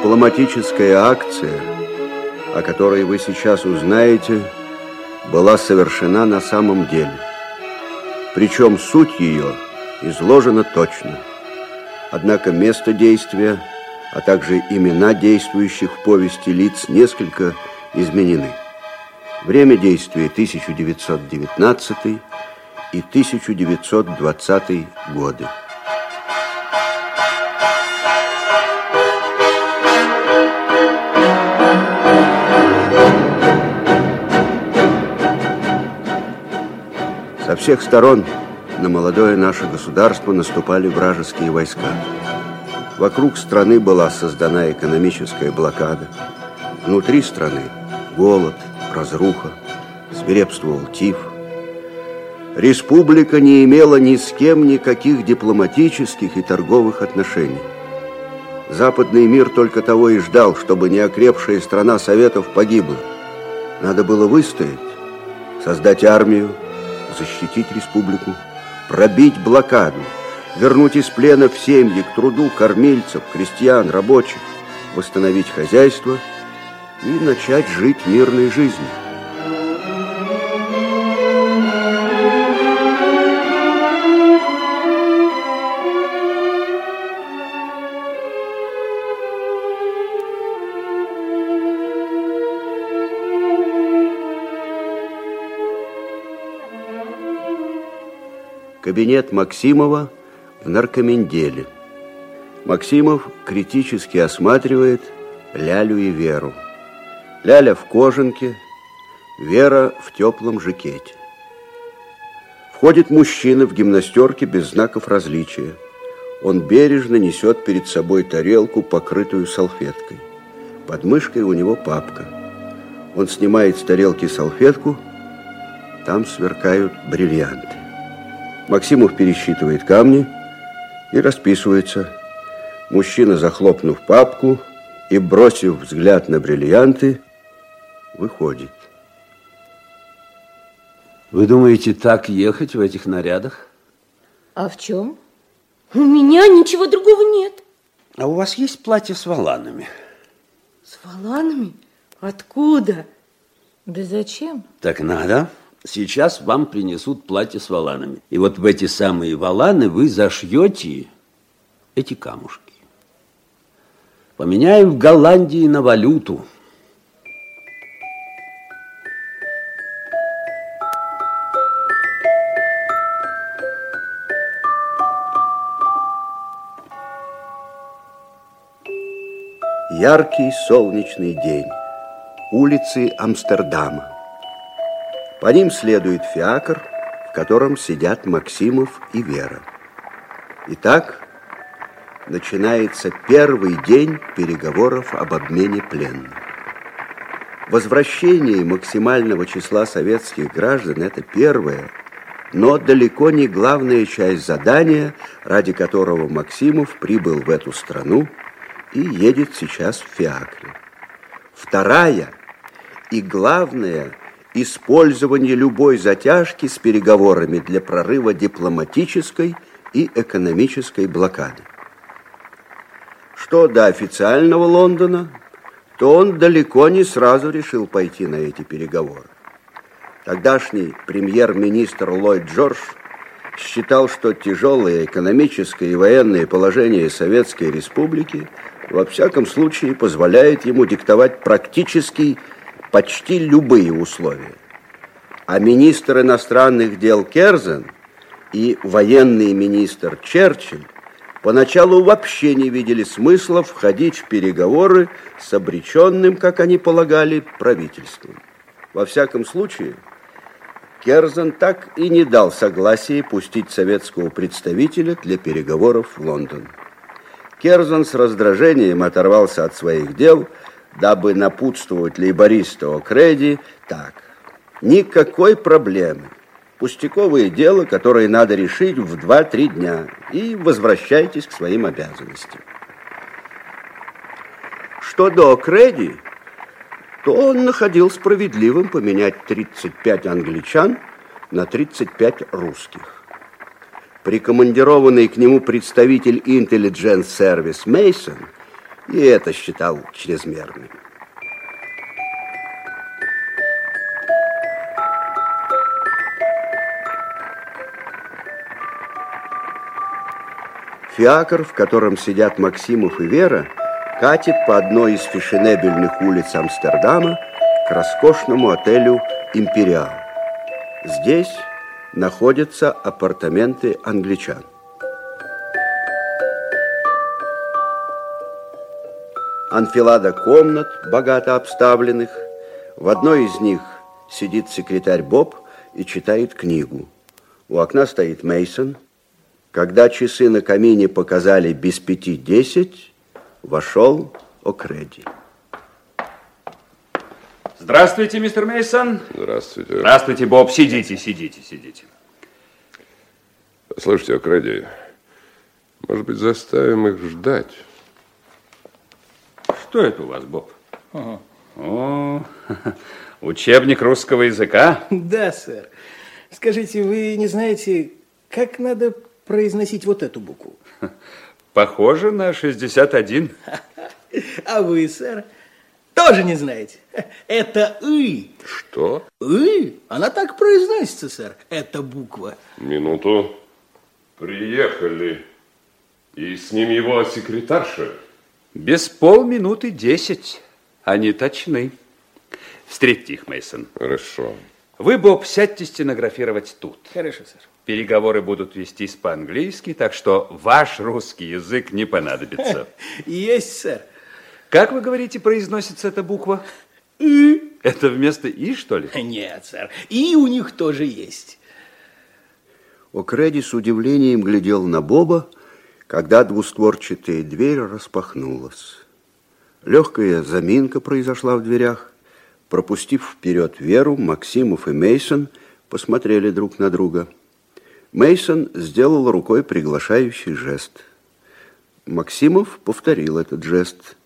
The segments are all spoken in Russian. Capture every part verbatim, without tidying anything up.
Дипломатическая акция, о которой вы сейчас узнаете, была совершена на самом деле. Причем суть ее изложена точно. Однако место действия, а также имена действующих в повести лиц несколько изменены. Время действия тысяча девятьсот девятнадцатый и тысяча девятьсот двадцатый годы. Со всех сторон на молодое наше государство наступали вражеские войска. Вокруг страны была создана экономическая блокада. Внутри страны голод, разруха, свирепствовал тиф. Республика не имела ни с кем никаких дипломатических и торговых отношений. Западный мир только того и ждал, чтобы неокрепшая страна Советов погибла. Надо было выстоять, создать армию, защитить республику, пробить блокаду, вернуть из плена в семьи, к труду кормильцев, крестьян, рабочих, восстановить хозяйство и начать жить мирной жизнью. Кабинет Максимова в наркоминделе. Максимов критически осматривает Лялю и Веру. Ляля в кожанке, Вера в теплом жакете. Входит мужчина в гимнастерке без знаков различия. Он бережно несет перед собой тарелку, покрытую салфеткой. Под мышкой у него папка. Он снимает с тарелки салфетку, там сверкают бриллианты. Максимов пересчитывает камни и расписывается. Мужчина, захлопнув папку и бросив взгляд на бриллианты, выходит. Вы думаете, так ехать в этих нарядах? А в чем? У меня ничего другого нет. А у вас есть платье с воланами? С воланами? Откуда? Да зачем? Так надо. Сейчас вам принесут платье с воланами. И вот в эти самые воланы вы зашьете эти камушки. Поменяем в Голландии на валюту. Яркий солнечный день. Улицы Амстердама. По ним следует фиакр, в котором сидят Максимов и Вера. Итак, начинается первый день переговоров об обмене пленных. Возвращение максимального числа советских граждан – это первая, но далеко не главная часть задания, ради которого Максимов прибыл в эту страну и едет сейчас в фиакре. Вторая и главная – использование любой затяжки с переговорами для прорыва дипломатической и экономической блокады. Что до официального Лондона, то он далеко не сразу решил пойти на эти переговоры. Тогдашний премьер-министр Ллойд Джордж считал, что тяжелое экономическое и военное положение Советской Республики во всяком случае позволяет ему диктовать практический почти любые условия. А министр иностранных дел Керзон и военный министр Черчилль поначалу вообще не видели смысла входить в переговоры с обреченным, как они полагали, правительством. Во всяком случае, Керзон так и не дал согласия пустить советского представителя для переговоров в Лондон. Керзон с раздражением оторвался от своих дел, дабы напутствовать лейбориста О'Кредди так. Никакой проблемы. Пустяковое дело, которое надо решить в два-три дня. И возвращайтесь к своим обязанностям. Что до О'Кредди, то он находил справедливым поменять тридцать пять англичан на тридцать пять русских. Прикомандированный к нему представитель Intelligence Service Мейсон и это считал чрезмерным. Фиакр, в котором сидят Максимов и Вера, катит по одной из фешенебельных улиц Амстердама к роскошному отелю «Империал». Здесь находятся апартаменты англичан. Анфилада комнат, богато обставленных. В одной из них сидит секретарь Боб и читает книгу. У окна стоит Мейсон. Когда часы на камине показали без пяти десять, вошел О'Кредди. Здравствуйте, мистер Мейсон. Здравствуйте. Здравствуйте, Боб. Сидите, сидите, сидите. Слушайте, О'Кредди, может быть, заставим их ждать? Что это у вас, Боб? Ага. О, учебник русского языка? Да, сэр. Скажите, вы не знаете, как надо произносить вот эту букву? Похоже на шестьдесят один. А вы, сэр, тоже не знаете. Это «ы». Что? «Ы». Она так произносится, сэр. Это буква. Минуту. Приехали. И с ним его секретарша. Без полминуты десять. Они точны. Встретьте их, Мейсон. Хорошо. Вы, Боб, сядьте стенографировать тут. Хорошо, сэр. Переговоры будут вестись по-английски, так что ваш русский язык не понадобится. Есть, сэр. Как, вы говорите, произносится эта буква? «И». Это вместо «и», что ли? Нет, сэр. «И» у них тоже есть. О'Кредди с удивлением глядел на Боба, когда двустворчатая дверь распахнулась. Легкая заминка произошла в дверях. Пропустив вперед Веру, Максимов и Мейсон посмотрели друг на друга. Мейсон сделал рукой приглашающий жест. Максимов повторил этот жест.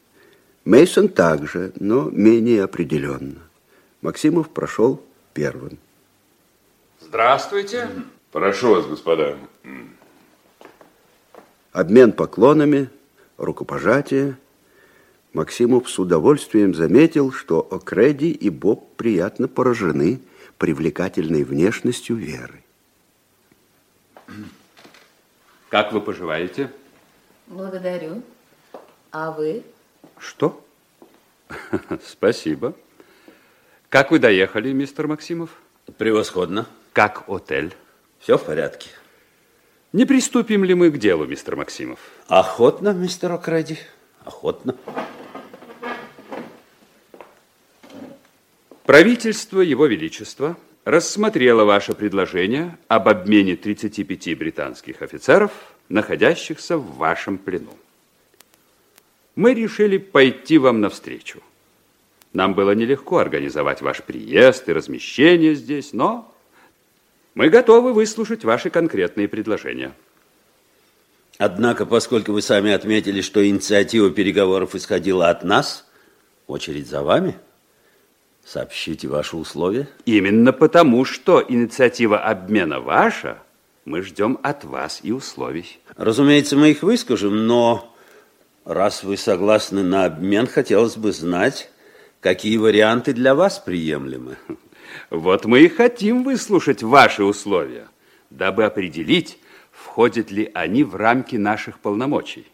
Мейсон также, но менее определенно. Максимов прошел первым. Здравствуйте. Прошу вас, господа. Обмен поклонами, рукопожатие. Максимов с удовольствием заметил, что О'Кредди и Боб приятно поражены привлекательной внешностью Веры. Как вы поживаете? Благодарю. А вы? Что? Спасибо. Как вы доехали, мистер Максимов? Превосходно. Как отель? Все в порядке. Не приступим ли мы к делу, мистер Максимов? Охотно, мистер О'Кредди, охотно. Правительство Его Величества рассмотрело ваше предложение об обмене тридцати пяти британских офицеров, находящихся в вашем плену. Мы решили пойти вам навстречу. Нам было нелегко организовать ваш приезд и размещение здесь, но... Мы готовы выслушать ваши конкретные предложения. Однако, поскольку вы сами отметили, что инициатива переговоров исходила от нас, очередь за вами. Сообщите ваши условия. Именно потому, что инициатива обмена ваша, мы ждем от вас и условий. Разумеется, мы их выскажем, но раз вы согласны на обмен, хотелось бы знать, какие варианты для вас приемлемы. Вот мы и хотим выслушать ваши условия, дабы определить, входят ли они в рамки наших полномочий.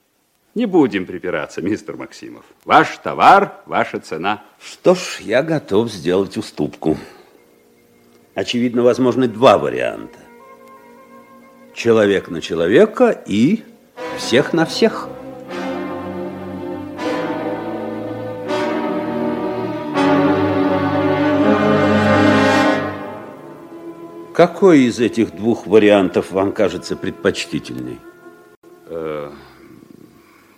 Не будем припираться, мистер Максимов. Ваш товар, ваша цена. Что ж, я готов сделать уступку. Очевидно, возможны два варианта. Человек на человека и всех на всех. Какой из этих двух вариантов вам кажется предпочтительней?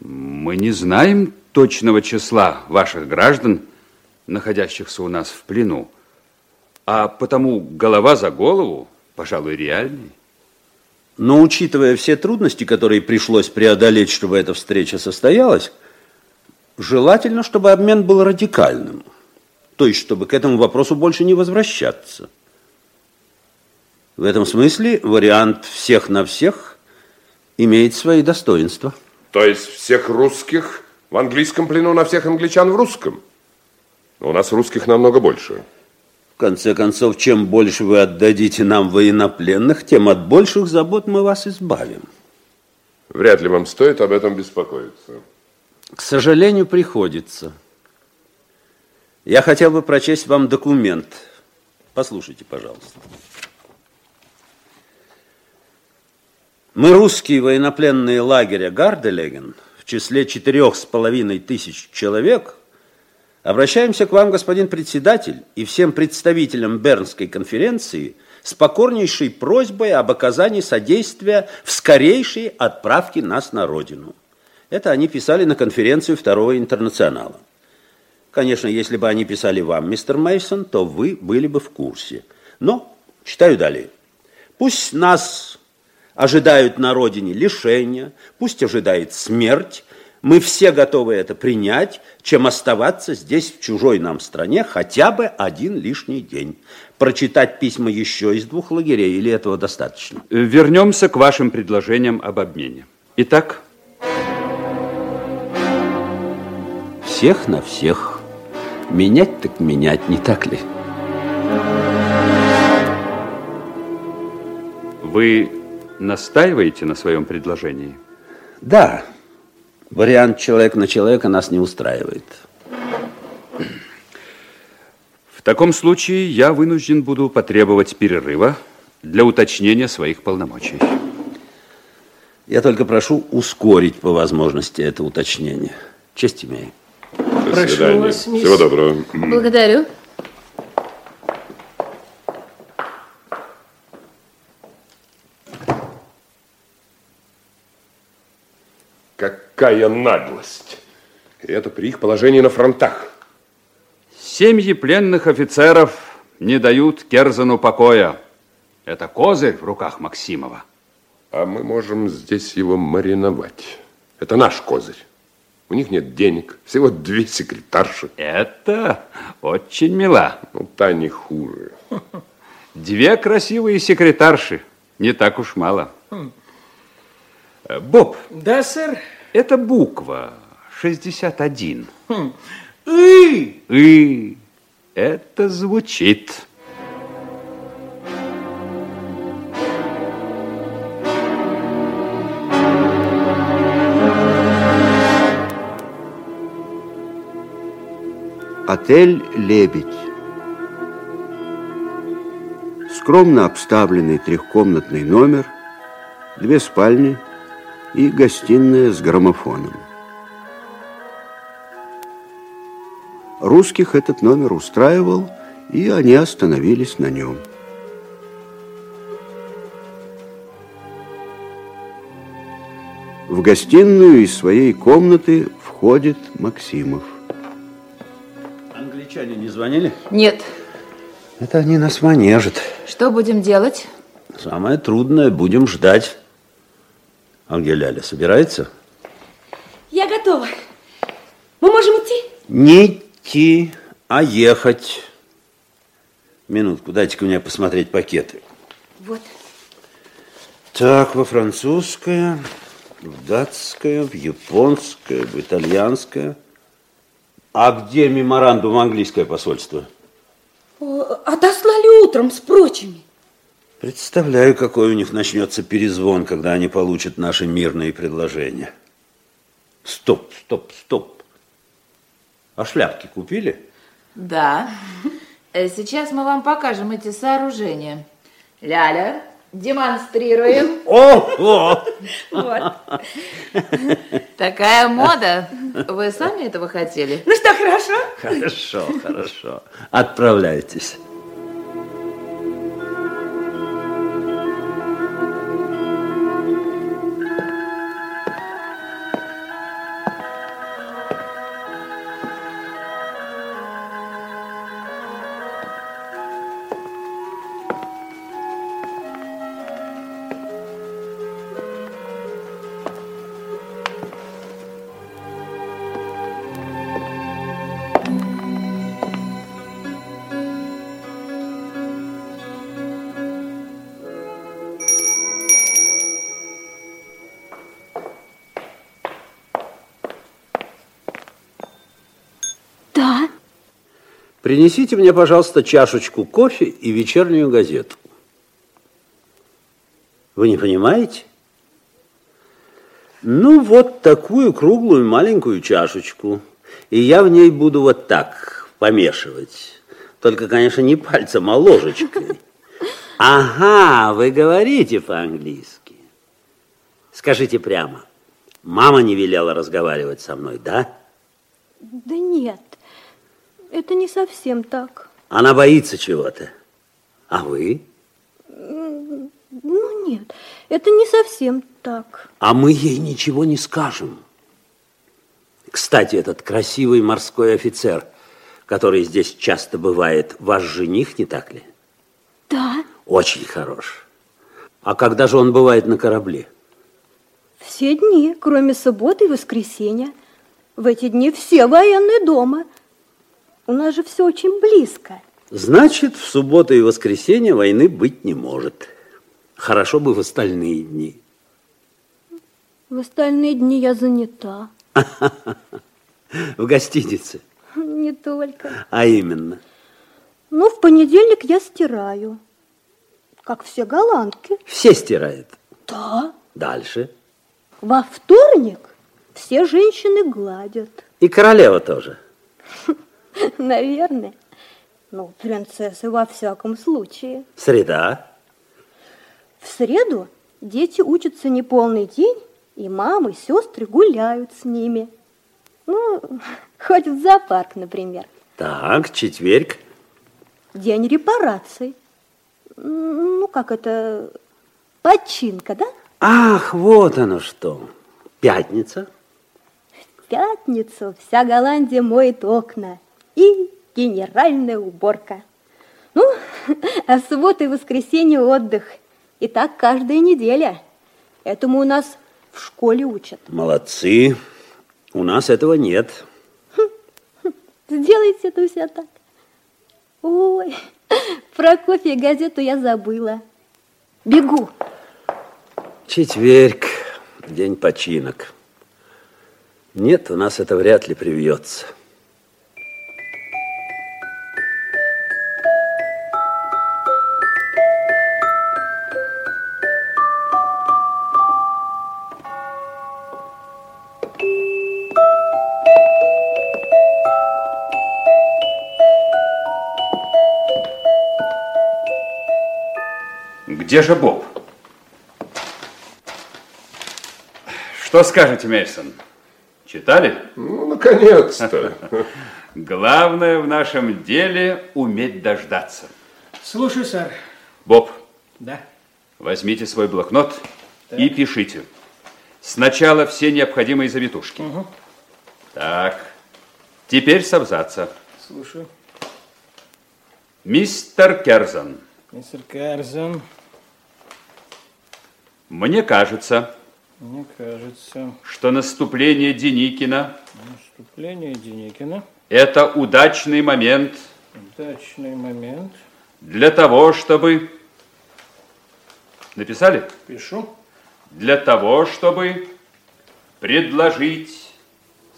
Мы не знаем точного числа ваших граждан, находящихся у нас в плену, а потому голова за голову, пожалуй, реальней. Но учитывая все трудности, которые пришлось преодолеть, чтобы эта встреча состоялась, желательно, чтобы обмен был радикальным, то есть чтобы к этому вопросу больше не возвращаться. В этом смысле вариант «всех на всех» имеет свои достоинства. То есть всех русских В английском плену на всех англичан в русском. Но у нас русских намного больше. В конце концов, чем больше вы отдадите нам военнопленных, тем от больших забот мы вас избавим. Вряд ли вам стоит об этом беспокоиться. К сожалению, приходится. Я хотел бы прочесть вам документ. Послушайте, пожалуйста. Мы, русские военнопленные лагеря Гарделеген, в числе четырех с половиной тысяч человек, обращаемся к вам, господин председатель, и всем представителям Бернской конференции с покорнейшей просьбой об оказании содействия в скорейшей отправке нас на родину. Это они писали на конференцию Второго Интернационала. Конечно, если бы они писали вам, мистер Мейсон, то вы были бы в курсе. Но, читаю далее. Пусть нас ожидают на родине лишения, пусть ожидает смерть. Мы все готовы это принять, чем оставаться здесь, в чужой нам стране, хотя бы один лишний день. Прочитать письма еще из двух лагерей, или этого достаточно? Вернемся к вашим предложениям об обмене. Итак... Всех на всех. Менять так менять, не так ли? Вы настаиваете на своем предложении? Да. Вариант человек на человека нас не устраивает. В таком случае я вынужден буду потребовать перерыва для уточнения своих полномочий. Я только прошу ускорить по возможности это уточнение. Честь имею. До Прошу свидания. Вас, мисс. Всего доброго. Благодарю. Какая наглость! И это при их положении на фронтах. Семьи пленных офицеров не дают Керзону покоя. Это козырь в руках Максимова. А мы можем здесь его мариновать. Это наш козырь. У них нет денег, всего две секретарши. Это очень мило. Ну, та не хуже. Две красивые секретарши, не так уж мало. Боб. Да, сэр? Это буква шестьдесят один. И. И. Это звучит... Отель «Лебедь». Скромно обставленный трехкомнатный номер, две спальни и гостиная с граммофоном. Русских этот номер устраивал, и они остановились на нем. В гостиную из своей комнаты входит Максимов. Они не звонили? Нет. Это они нас манежат. Что будем делать? Самое трудное, будем ждать. Ангеляля собирается? Я готова. Мы можем идти? Не идти, а ехать. Минутку, дайте-ка мне посмотреть пакеты. Вот. Так, во французское, в датское, в японское, в итальянское... А где меморандум английское посольство? Отослали утром с прочими. Представляю, какой у них начнется перезвон, когда они получат наши мирные предложения. Стоп, стоп, стоп. А шляпки купили? Да. Сейчас мы вам покажем эти сооружения. Ляля, демонстрируем. Ого! Вот. Такая мода. Вы сами этого хотели? Ну что, хорошо? Хорошо, хорошо. Отправляйтесь. Принесите мне, пожалуйста, чашечку кофе и вечернюю газету. Вы не понимаете? Ну, вот такую круглую маленькую чашечку. И я в ней буду вот так помешивать. Только, конечно, не пальцем, а ложечкой. Ага, вы говорите по-английски. Скажите прямо, мама не велела разговаривать со мной, да? Да нет, это не совсем так. Она боится чего-то. А вы? Ну нет, это не совсем так. А мы ей ничего не скажем. Кстати, этот красивый морской офицер, который здесь часто бывает, ваш жених, не так ли? Да. Очень хорош. А когда же он бывает на корабле? Все дни, кроме субботы и воскресенья. В эти дни все военные дома. У нас же все очень близко. Значит, в субботу и воскресенье войны быть не может. Хорошо бы в остальные дни. В остальные дни я занята. В гостинице? Не только. А именно? Ну, в понедельник я стираю. Как все голландки. Все стирают? Да. Дальше? Во вторник все женщины гладят. И королева тоже? Наверное. Ну, принцессы во всяком случае. Среда? В среду дети учатся неполный день, и мамы, и сестры гуляют с ними. Ну, хоть в зоопарк, например. Так, четверг? День репараций. Ну, как это, починка, да? Ах, вот оно что. Пятница? В пятницу вся Голландия моет окна. И генеральная уборка. Ну, а в субботу и воскресенье отдых. И так каждая неделя. Этому у нас в школе учат. Молодцы. У нас этого нет. Сделайте это у себя так. Ой, про кофе и газету я забыла. Бегу. Четверг, день починок. Нет, у нас это вряд ли привьется. Где же Боб? Что скажете, Мейсон? Читали? Ну, наконец-то. Главное в нашем деле уметь дождаться. Слушай, сэр. Боб. Да? Возьмите свой блокнот так. и пишите. Сначала все необходимые завитушки. Угу. Так. Теперь с абзаца. Слушаю. Мистер Керзон. Мистер Керзон. Мне кажется, Мне кажется, что наступление Деникина, наступление Деникина это удачный момент, удачный момент для того, чтобы... Написали? Пишу. Для того, чтобы предложить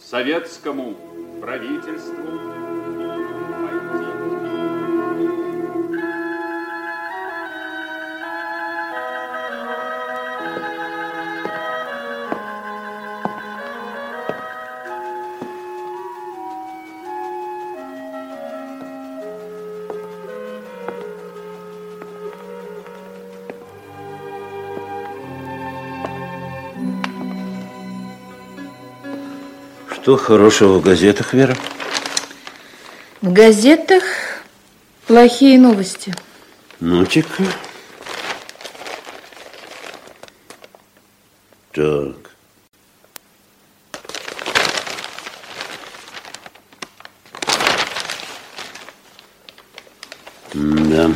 советскому правительству... Что хорошего в газетах, Вера? В газетах плохие новости. Ну-ка. Так. Да.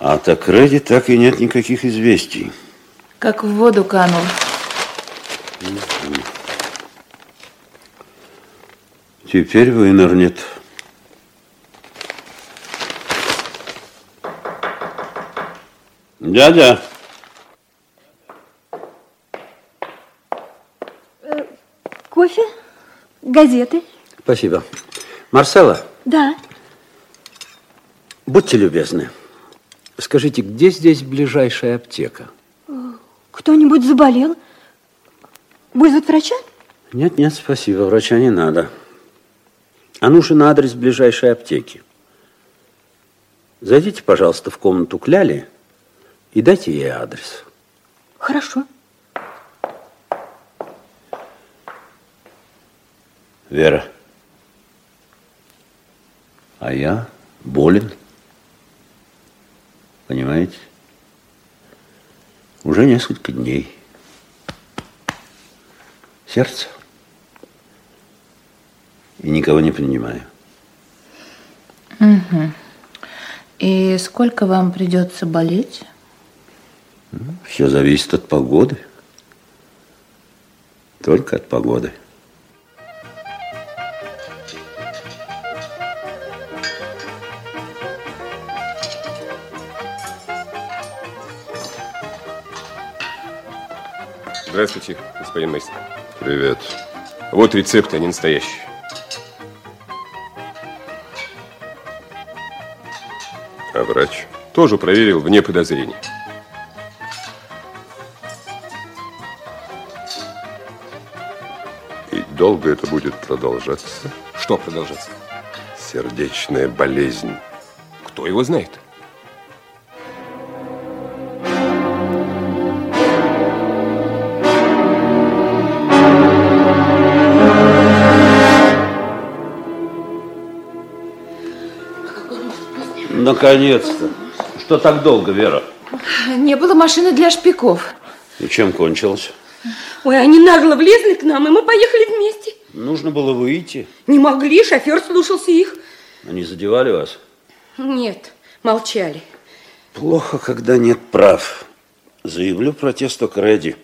А от О'Кредди так и нет никаких известий. Как в воду канул. Теперь вынырнет. Дядя. Кофе? Газеты? Спасибо. Марсела? Да. Будьте любезны, скажите, где здесь ближайшая аптека? Кто-нибудь заболел? Вызвать врача? Нет, нет, спасибо, врача не надо. А нужен адрес ближайшей аптеки. Зайдите, пожалуйста, в комнату к Ляле и дайте ей адрес. Хорошо. Вера, а я болен, понимаете? Уже несколько дней. Сердце. И никого не принимаю. Угу. И сколько вам придется болеть? Все зависит от погоды. Только от погоды. Здравствуйте, господин Мейсон. Привет. Вот рецепты, они настоящие. А врач? Тоже проверил вне подозрений. И долго это будет продолжаться? Что продолжаться? Сердечная болезнь. Кто его знает? Наконец-то. Что так долго, Вера? Не было машины для шпиков. И чем кончилось? Ой, они нагло влезли к нам, и мы поехали вместе. Нужно было выйти. Не могли, шофер слушался их. Они задевали вас? Нет, молчали. Плохо, когда нет прав. Заявлю протест О'Кредди.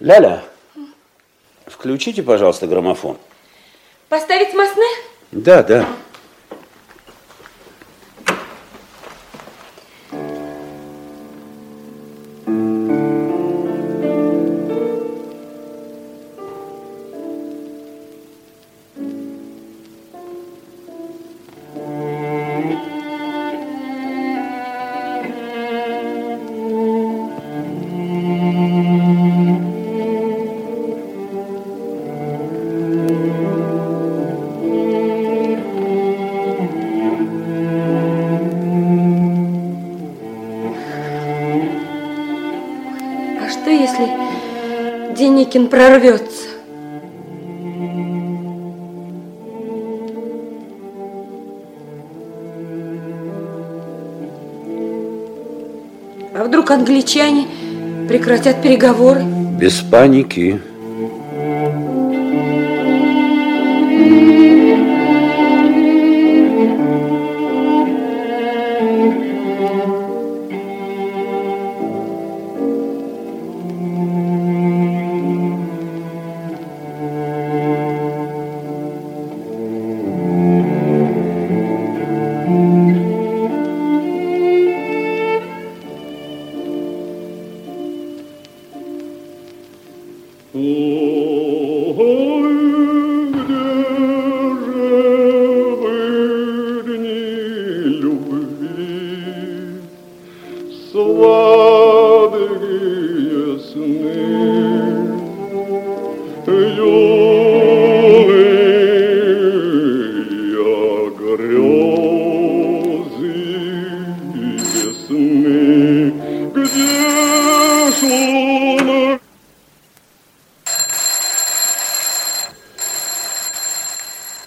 Ляля, включите, пожалуйста, граммофон. Поставить Масне? Да, да. Деникин прорвется. А вдруг англичане прекратят переговоры? Без паники.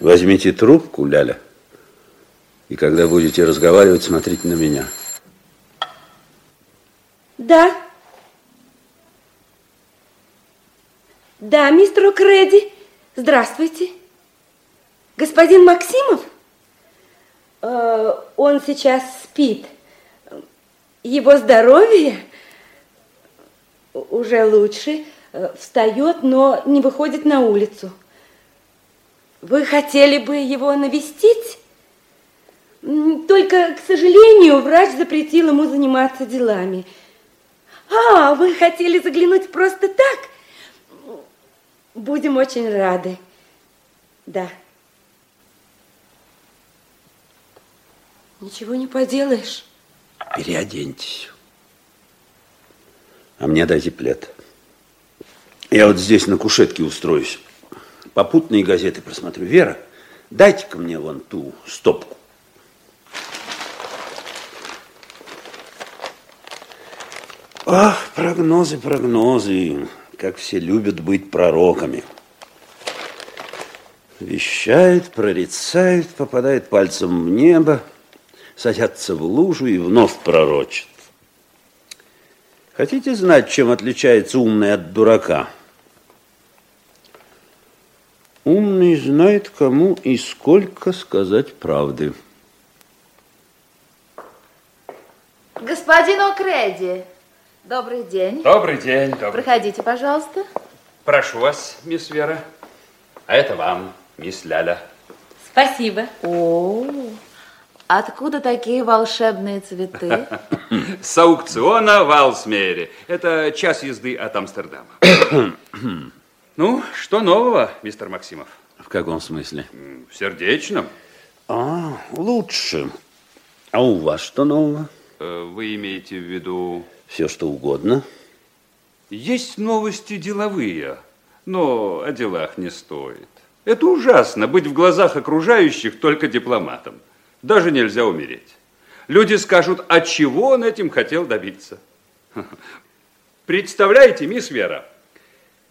Возьмите трубку, Ляля, и когда будете разговаривать, смотрите на меня. Да. Да, мистер О'Кредди, здравствуйте. Господин Максимов, э, он сейчас спит. Его здоровье уже лучше, э, встает, но не выходит на улицу. Вы хотели бы его навестить? Только, к сожалению, врач запретил ему заниматься делами. А, вы хотели заглянуть просто так? Будем очень рады. Да. Ничего не поделаешь. Переоденьтесь. А мне дайте плед. Я вот здесь на кушетке устроюсь. Попутные газеты просмотрю. Вера, дайте-ка мне вон ту стопку. Ах, прогнозы, прогнозы. Как все любят быть пророками. Вещают, прорицают, попадают пальцем в небо, садятся в лужу и вновь пророчат. Хотите знать, чем отличается умный от дурака? Умный знает, кому и сколько сказать правды. Господин О'Кредди, добрый день. Добрый день. Добрый. Проходите, пожалуйста. Прошу вас, мисс Вера. А это вам, мисс Ляля. Спасибо. О, откуда такие волшебные цветы? С аукциона в Алсмейре. Это час езды от Амстердама. Ну, что нового, мистер Максимов? В каком смысле? В сердечном. А, лучше. А у вас что нового? Вы имеете в виду... Все, что угодно. Есть новости деловые, но о делах не стоит. Это ужасно, быть в глазах окружающих только дипломатом. Даже нельзя умереть. Люди скажут, а чего он этим хотел добиться. Представляете, мисс Вера,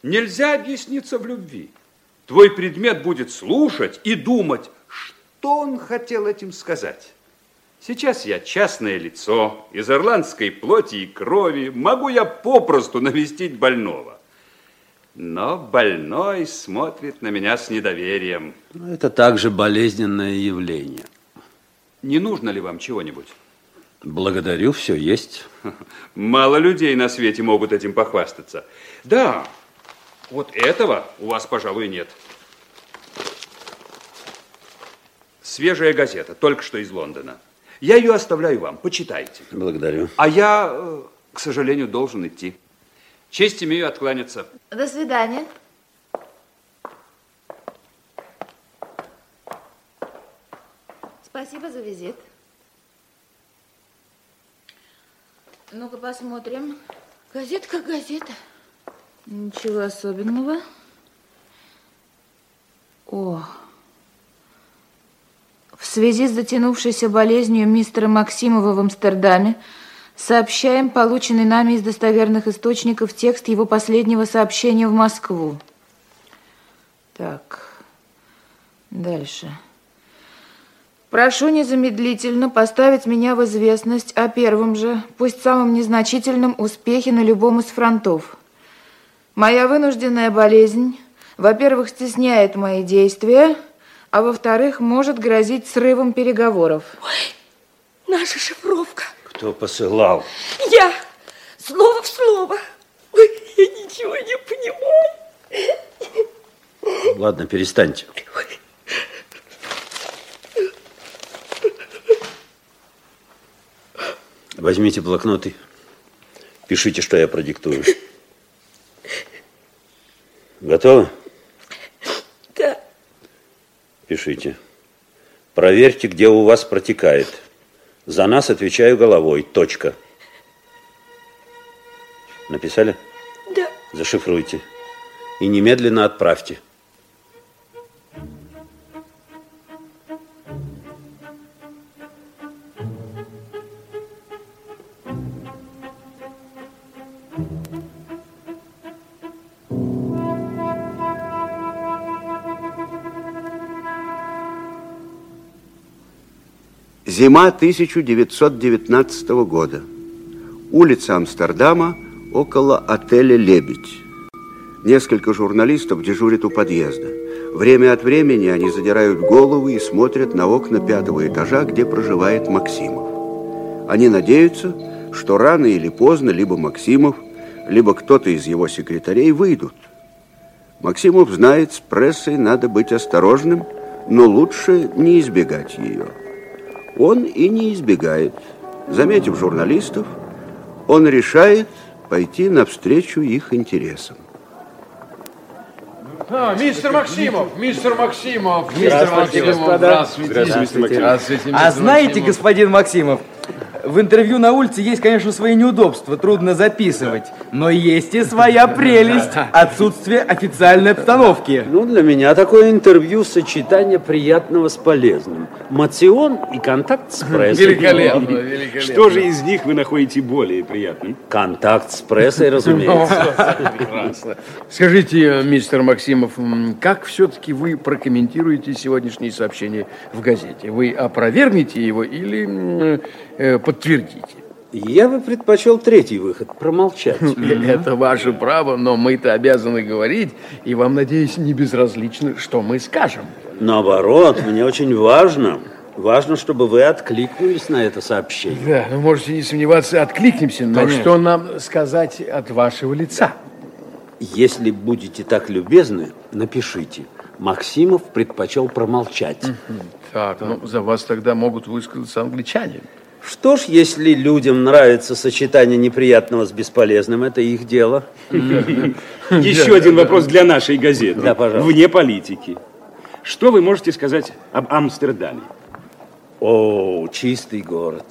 нельзя объясниться в любви. Твой предмет будет слушать и думать, что он хотел этим сказать. Сейчас я частное лицо, из ирландской плоти и крови, могу я попросту навестить больного. Но больной смотрит на меня с недоверием. Это также болезненное явление. Не нужно ли вам чего-нибудь? Благодарю, все есть. Мало людей на свете могут этим похвастаться. Да, вот этого у вас, пожалуй, нет. Свежая газета, только что из Лондона. Я ее оставляю вам, почитайте. Благодарю. А я, к сожалению, должен идти. Честь имею откланяться. До свидания. Спасибо за визит. Ну-ка посмотрим. Газетка, газета. Ничего особенного. О. В связи с затянувшейся болезнью мистера Максимова в Амстердаме сообщаем полученный нами из достоверных источников текст его последнего сообщения в Москву. Так, дальше. Прошу незамедлительно поставить меня в известность о первом же, пусть самом незначительном успехе на любом из фронтов. Моя вынужденная болезнь, во-первых, стесняет мои действия, а во-вторых, может грозить срывом переговоров. Ой, наша шифровка. Кто посылал? Я. Слово в слово. Ой, я ничего не понимаю. Ладно, перестаньте. Ой. Возьмите блокноты. Пишите, что я продиктую. Готовы? Пишите. Проверьте, где у вас протекает. За нас отвечаю головой. Точка. Написали? Да. Зашифруйте. И немедленно отправьте. Зима тысяча девятьсот девятнадцатого года. Улица Амстердама, около отеля «Лебедь». Несколько журналистов дежурят у подъезда. Время от времени они задирают головы и смотрят на окна пятого этажа, где проживает Максимов. Они надеются, что рано или поздно либо Максимов, либо кто-то из его секретарей выйдут. Максимов знает, с прессой надо быть осторожным, но лучше не избегать ее. Он и не избегает. Заметив журналистов, он решает пойти навстречу их интересам. А, мистер Максимов, мистер Максимов, мистер Максимов, здравствуйте. Здравствуйте. Здравствуйте. А знаете, господин Максимов, в интервью на улице есть, конечно, свои неудобства, трудно записывать, но есть и своя прелесть – отсутствие официальной обстановки. Ну, для меня такое интервью – сочетание приятного с полезным. Моцион и контакт с прессой. Великолепно, великолепно. Что же из них вы находите более приятным? Контакт с прессой, разумеется. Прекрасно. Скажите, мистер Максимов, как все-таки вы прокомментируете сегодняшние сообщения в газете? Вы опровергнете его или подтвердите? Я бы предпочел третий выход, промолчать. Это ваше право, но мы-то обязаны говорить, и вам, надеюсь, не безразлично, что мы скажем. Наоборот, мне очень важно, важно, чтобы вы откликнулись на это сообщение. Да, вы можете не сомневаться, откликнемся, но что нам сказать от вашего лица? Если будете так любезны, напишите. Максимов предпочел промолчать. Так, ну за вас тогда могут высказаться англичане. Что ж, если людям нравится сочетание неприятного с бесполезным, это их дело. Еще один вопрос для нашей газеты. Да, пожалуйста. Вне политики. Что вы можете сказать об Амстердаме? О, чистый город.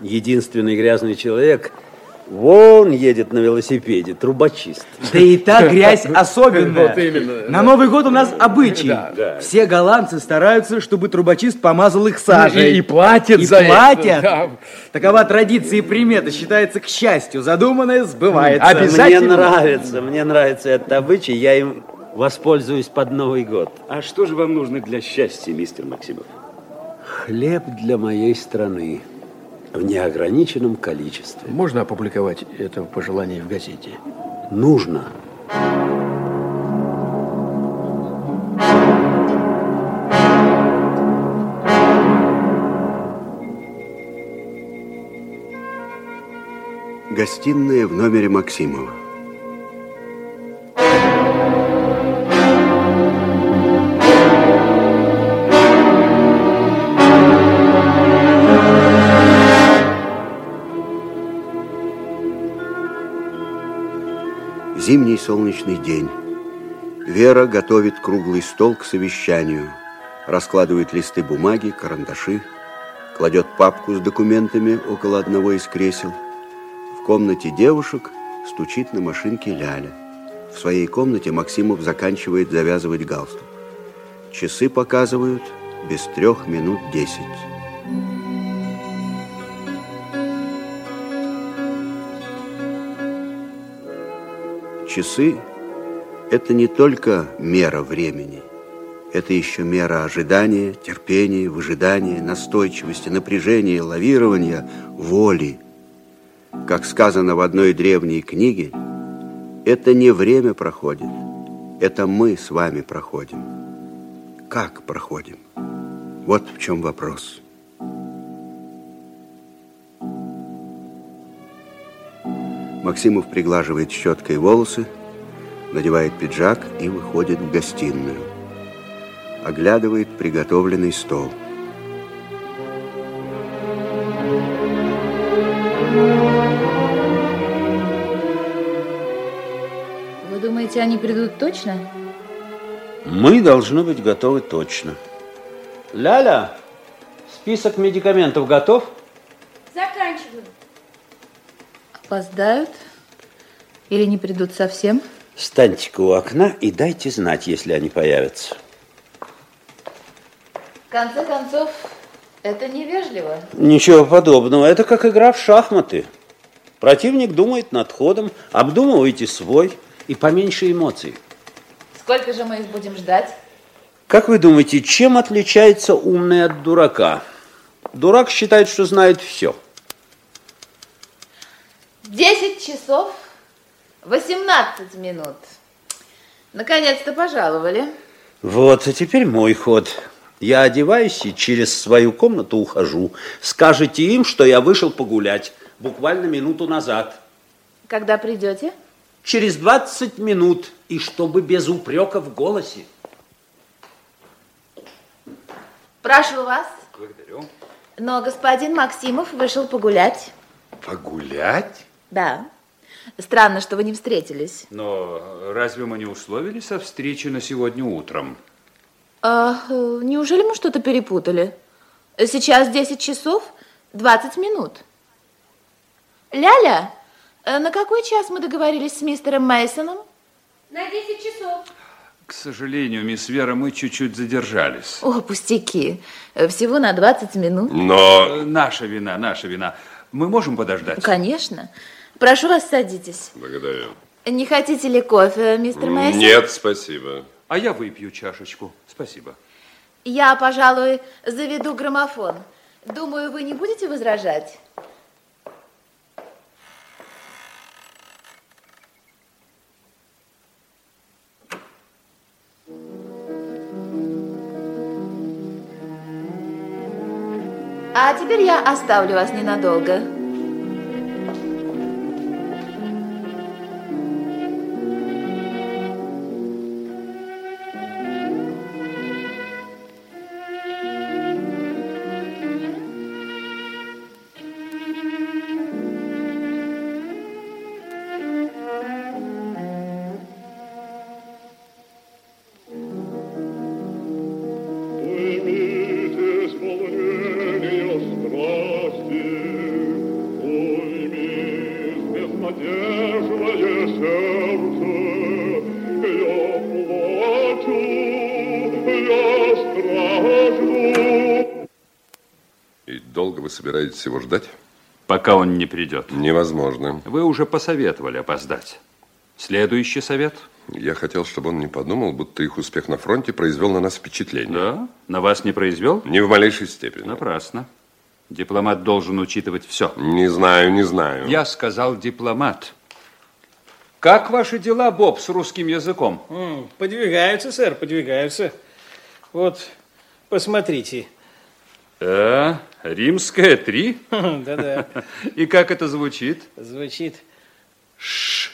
Единственный грязный человек... Вон едет на велосипеде, трубочист. Да и та грязь особенная. Вот именно, на да. Новый год у нас обычай. Да, да. Все голландцы стараются, чтобы трубочист помазал их сажей. И, и платят и за платят. это. Да. Такова традиция и примета. Считается, к счастью, задуманное сбывается. Обязательно. Мне нравится, мне нравится этот обычай. Я им воспользуюсь под Новый год. А что же вам нужно для счастья, мистер Максимов? Хлеб для моей страны. В неограниченном количестве. Можно опубликовать это пожелание в газете? Нужно. Гостиная в номере Максимова. Зимний солнечный день. Вера готовит круглый стол к совещанию. Раскладывает листы бумаги, карандаши. Кладет папку с документами около одного из кресел. В комнате девушек стучит на машинке Ляля. В своей комнате Максимов заканчивает завязывать галстук. Часы показывают без трех минут десять. Часы – это не только мера времени, это еще мера ожидания, терпения, выжидания, настойчивости, напряжения, лавирования, воли. Как сказано в одной древней книге, это не время проходит, это мы с вами проходим. Как проходим? Вот в чем вопрос. Максимов приглаживает щеткой волосы, надевает пиджак и выходит в гостиную. Оглядывает приготовленный стол. Вы думаете, они придут точно? Мы должны быть готовы точно. Ляля, список медикаментов готов? Заканчиваю. Опоздают или не придут совсем? Встаньте-ка у окна и дайте знать, если они появятся. В конце концов, это невежливо. Ничего подобного. Это как игра в шахматы. Противник думает над ходом, обдумывайте свой и поменьше эмоций. Сколько же мы их будем ждать? Как вы думаете, чем отличается умный от дурака? Дурак считает, что знает все. десять часов восемнадцать минут. Наконец-то пожаловали. Вот, а теперь мой ход. Я одеваюсь и через свою комнату ухожу. Скажите им, что я вышел погулять буквально минуту назад. Когда придете? Через двадцать минут. И чтобы без упрека в голосе. Прошу вас. Благодарю. Но господин Максимов вышел погулять. Погулять? Да. Странно, что вы не встретились. Но разве мы не условились о встрече на сегодня утром? А, неужели мы что-то перепутали? Сейчас десять часов двадцать минут. Ляля, на какой час мы договорились с мистером Мейсоном? На десять часов. К сожалению, мисс Вера, мы чуть-чуть задержались. О, пустяки. Всего на двадцать минут. Но... Наша вина, наша вина. Мы можем подождать? Конечно. Прошу вас, садитесь. Благодарю. Не хотите ли кофе, мистер Мейсон? Нет, спасибо. А я выпью чашечку. Спасибо. Я, пожалуй, заведу граммофон. Думаю, вы не будете возражать? А теперь я оставлю вас ненадолго. Собираетесь его ждать? Пока он не придет. Невозможно. Вы уже посоветовали опоздать. Следующий совет? Я хотел, чтобы он не подумал, будто их успех на фронте произвел на нас впечатление. Да? На вас не произвел? Ни в малейшей степени. Напрасно. Дипломат должен учитывать все. Не знаю, не знаю. Я сказал дипломат. Как ваши дела, Боб, с русским языком? М-м, подвигаются, сэр, подвигаются. Вот, посмотрите. А, римская три? Да-да. И как это звучит? Звучит ш.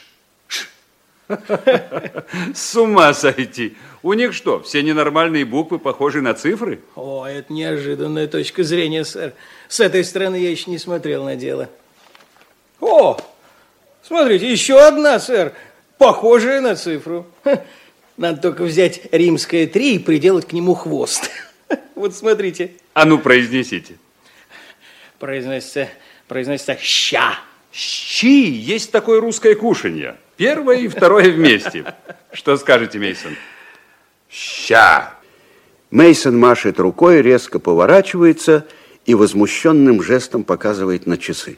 С ума сойти. У них что, все ненормальные буквы похожи на цифры? О, это неожиданная точка зрения, сэр. С этой стороны я еще не смотрел на дело. О, смотрите, еще одна, сэр, похожая на цифру. Надо только взять римское три и приделать к нему хвост. Вот смотрите. А ну, произнесите. Произносится, произносится ща. Щи. Есть такое русское кушанье. Первое и второе вместе. Что скажете, Мейсон? Ща. Мейсон машет рукой, резко поворачивается и возмущенным жестом показывает на часы.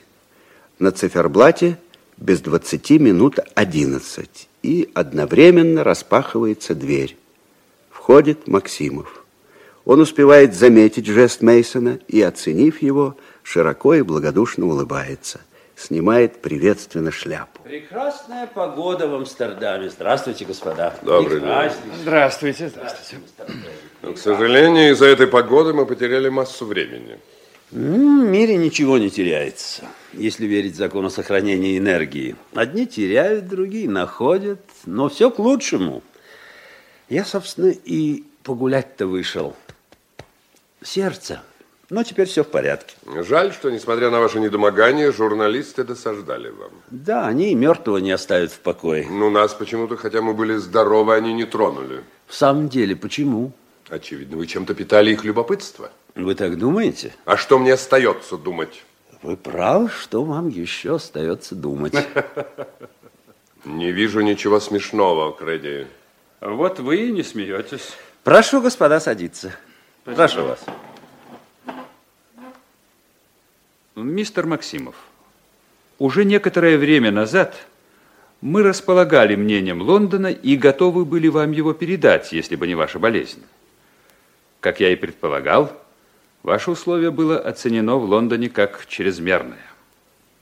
На циферблате без двадцати минут одиннадцать. И одновременно распахивается дверь. Входит Максимов. Он успевает заметить жест Мейсона и, оценив его, широко и благодушно улыбается. Снимает приветственно шляпу. Прекрасная погода в Амстердаме. Здравствуйте, господа. Добрый Прекрасный. день. Здравствуйте. Здравствуйте. Здравствуйте. Но, к сожалению, из-за этой погоды мы потеряли массу времени. В мире ничего не теряется, если верить закону сохранения энергии. Одни теряют, другие находят, но все к лучшему. Я, собственно, и погулять-то вышел. Сердце. Но теперь все в порядке. Жаль, что, несмотря на ваше недомогание, журналисты досаждали вам. Да, они и мертвого не оставят в покое. Ну, нас почему-то, хотя мы были здоровы, они не тронули. В самом деле, почему? Очевидно, вы чем-то питали их любопытство. Вы так думаете? А что мне остается думать? Вы правы, что вам еще остается думать. Не вижу ничего смешного, О'Кредди. Вот вы и не смеетесь. Прошу, господа, садиться. Прошу вас. Мистер Максимов, уже некоторое время назад мы располагали мнением Лондона и готовы были вам его передать, если бы не ваша болезнь. Как я и предполагал, ваше условие было оценено в Лондоне как чрезмерное.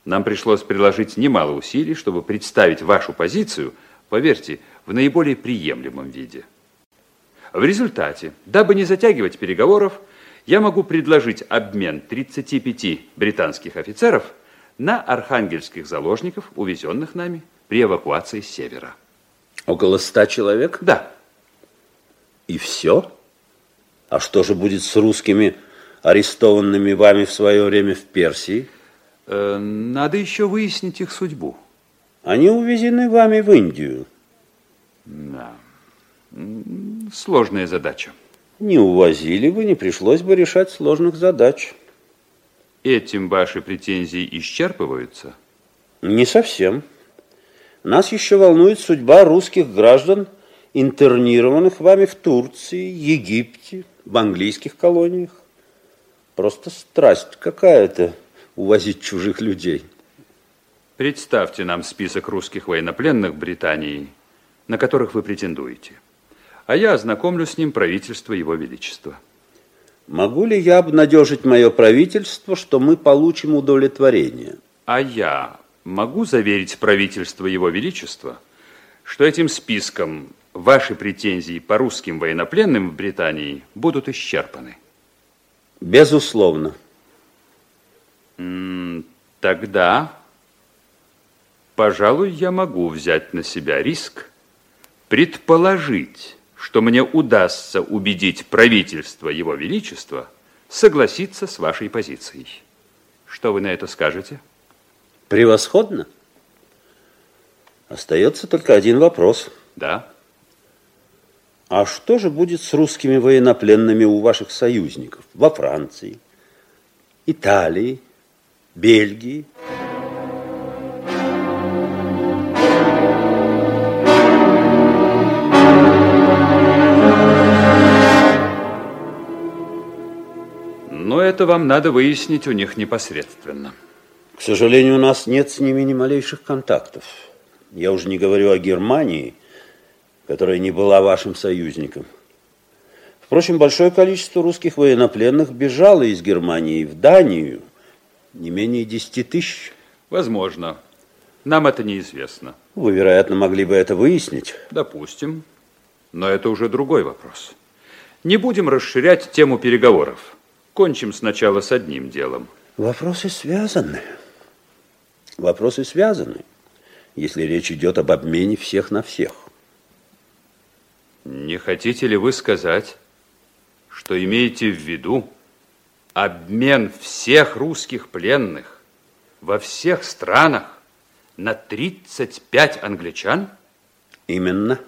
Нам пришлось приложить немало усилий, чтобы представить вашу позицию, поверьте, в наиболее приемлемом виде. В результате, дабы не затягивать переговоров, я могу предложить обмен тридцати пяти британских офицеров на архангельских заложников, увезенных нами при эвакуации с севера. Около ста человек? Да. И все? А что же будет с русскими, арестованными вами в свое время в Персии? Э, надо еще выяснить их судьбу. Они увезены вами в Индию. Да. Сложная задача. Не увозили бы, не пришлось бы решать сложных задач. Этим ваши претензии исчерпываются? Не совсем. Нас еще волнует судьба русских граждан, интернированных вами в Турции, Египте, в английских колониях. Просто страсть какая-то увозить чужих людей. Представьте нам список русских военнопленных Британии, на которых вы претендуете, а я ознакомлю с ним правительство Его Величества. Могу ли я обнадежить мое правительство, что мы получим удовлетворение? А я могу заверить правительство Его Величества, что этим списком ваши претензии по русским военнопленным в Британии будут исчерпаны? Безусловно. Тогда, пожалуй, я могу взять на себя риск предположить, что мне удастся убедить правительство Его Величества согласиться с вашей позицией. Что вы на это скажете? Превосходно. Остается только один вопрос. Да. А что же будет с русскими военнопленными у ваших союзников во Франции, Италии, Бельгии? Но это вам надо выяснить у них непосредственно. К сожалению, у нас нет с ними ни малейших контактов. Я уже не говорю о Германии, которая не была вашим союзником. Впрочем, большое количество русских военнопленных бежало из Германии в Данию, не менее десяти тысяч. Возможно. Нам это неизвестно. Вы, вероятно, могли бы это выяснить. Допустим. Но это уже другой вопрос. Не будем расширять тему переговоров. Кончим сначала с одним делом. Вопросы связаны. Вопросы связаны, если речь идет об обмене всех на всех. Не хотите ли вы сказать, что имеете в виду обмен всех русских пленных во всех странах на тридцать пять англичан? Именно.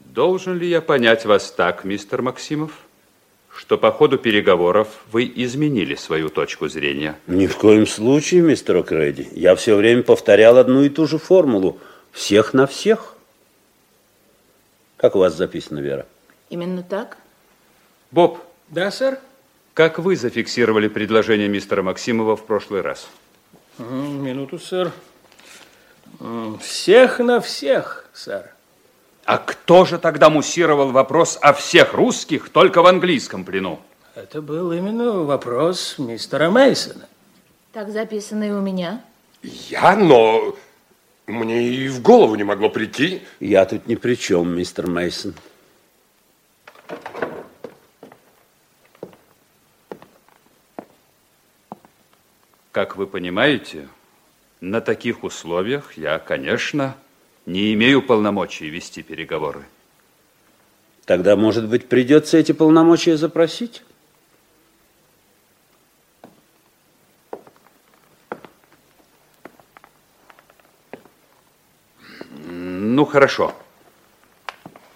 Должен ли я понять вас так, мистер Максимов, что по ходу переговоров вы изменили свою точку зрения? Ни в коем случае, мистер О'Кредди. Я все время повторял одну и ту же формулу. Всех на всех. Как у вас записано, Вера? Именно так. Боб. Да, сэр? Как вы зафиксировали предложение мистера Максимова в прошлый раз? Минуту, сэр. Всех на всех, сэр. А кто же тогда муссировал вопрос о всех русских только в английском плену? Это был именно вопрос мистера Мейсона. Так записано и у меня. Я, но мне и в голову не могло прийти. Я тут ни при чем, мистер Мейсон. Как вы понимаете, на таких условиях я, конечно, не имею полномочий вести переговоры. Тогда, может быть, придется эти полномочия запросить? Ну, хорошо.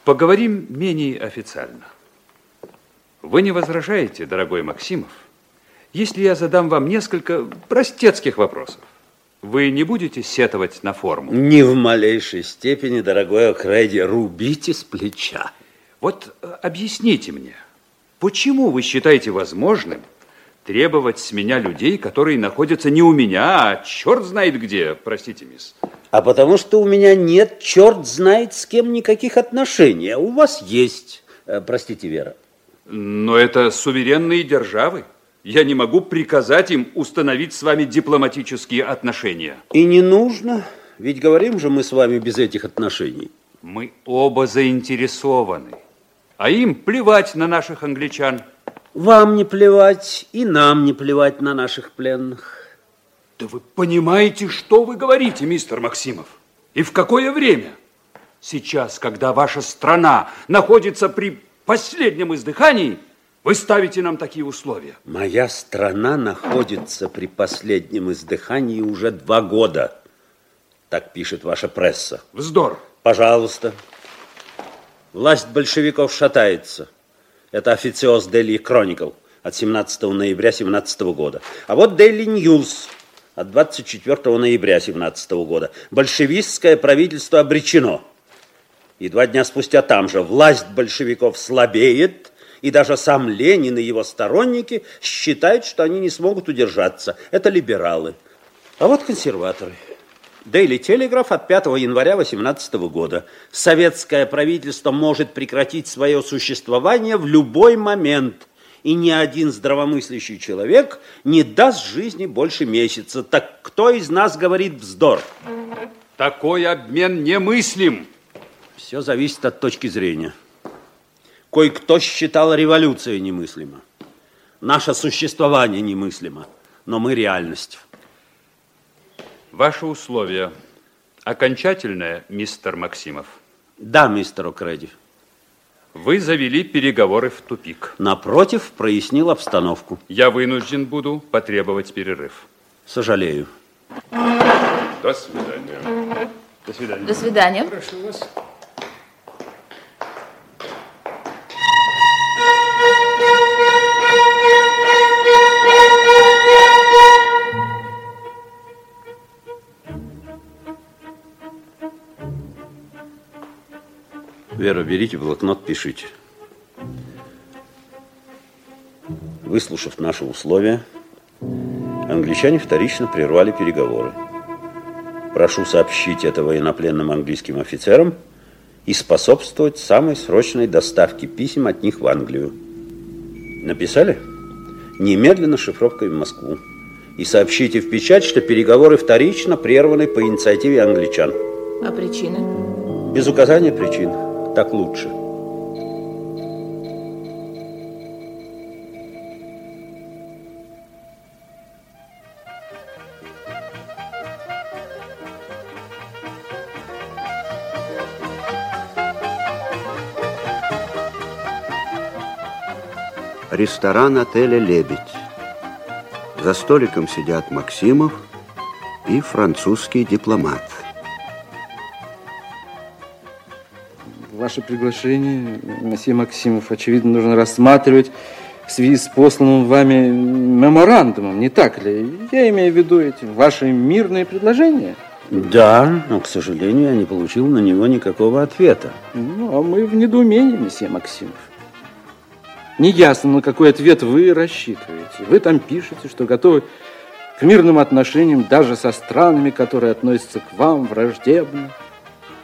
Поговорим менее официально. Вы не возражаете, дорогой Максимов, если я задам вам несколько простецких вопросов? Вы не будете сетовать на форму? Ни в малейшей степени, дорогой О'Кредди, рубите с плеча. Вот объясните мне, почему вы считаете возможным требовать с меня людей, которые находятся не у меня, а черт знает где, простите, мисс? А потому что у меня нет черт знает с кем никаких отношений, а у вас есть, простите, Вера. Но это суверенные державы. Я не могу приказать им установить с вами дипломатические отношения. И не нужно, ведь говорим же мы с вами без этих отношений. Мы оба заинтересованы, а им плевать на наших англичан. Вам не плевать, и нам не плевать на наших пленных. Да вы понимаете, что вы говорите, мистер Максимов? И в какое время? Сейчас, когда ваша страна находится при последнем издыхании, вы ставите нам такие условия. Моя страна находится при последнем издыхании уже два года. Так пишет ваша пресса. Вздор. Пожалуйста. Власть большевиков шатается. Это официоз Дели Chronicle от семнадцатого ноября семнадцатого года. А вот Daily News от двадцать четвёртого ноября семнадцатого года. Большевистское правительство обречено. И два дня спустя там же власть большевиков слабеет, и даже сам Ленин и его сторонники считают, что они не смогут удержаться. Это либералы. А вот консерваторы. Daily Telegraph от пятого января восемнадцатого года. Советское правительство может прекратить свое существование в любой момент, и ни один здравомыслящий человек не даст жизни больше месяца. Так кто из нас говорит вздор? Такой обмен немыслим. Все зависит от точки зрения. Кое-кто считал революцию немыслимо. Наше существование немыслимо, но мы реальность. Ваши условия окончательное, мистер Максимов? Да, мистер О'Кредди. Вы завели переговоры в тупик. Напротив, прояснил обстановку. Я вынужден буду потребовать перерыв. Сожалею. До свидания. До свидания. До свидания. Прошу вас. Вера, берите блокнот, пишите. Выслушав наши условия, англичане вторично прервали переговоры. Прошу сообщить это военнопленным английским офицерам и способствовать самой срочной доставке писем от них в Англию. Написали? Немедленно шифровкой в Москву. И сообщите в печать, что переговоры вторично прерваны по инициативе англичан. А причины? Без указания причин. Так лучше. Ресторан отеля «Лебедь». За столиком сидят Максимов и французский дипломат. Ваше приглашение, месье Максимов, очевидно, нужно рассматривать в связи с посланным вами меморандумом, не так ли? Я имею в виду эти ваши мирные предложения. Да, но, к сожалению, я не получил на него никакого ответа. Ну, а мы в недоумении, месье Максимов. Неясно, на какой ответ вы рассчитываете. Вы там пишете, что готовы к мирным отношениям даже со странами, которые относятся к вам враждебно.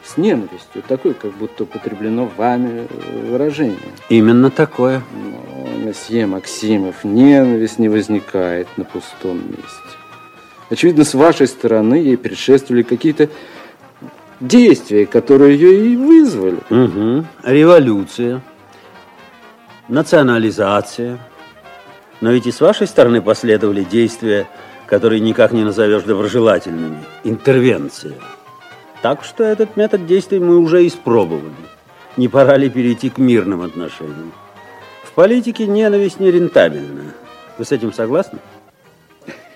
С ненавистью, такое, как будто употреблено вами выражение. Именно такое. Но, месье Максимов, ненависть не возникает на пустом месте. Очевидно, с вашей стороны ей предшествовали какие-то действия, которые ее и вызвали. Угу. Революция, национализация. Но ведь и с вашей стороны последовали действия, которые никак не назовешь доброжелательными. Интервенция. Так что этот метод действий мы уже испробовали. Не пора ли перейти к мирным отношениям? В политике ненависть нерентабельна. Вы с этим согласны?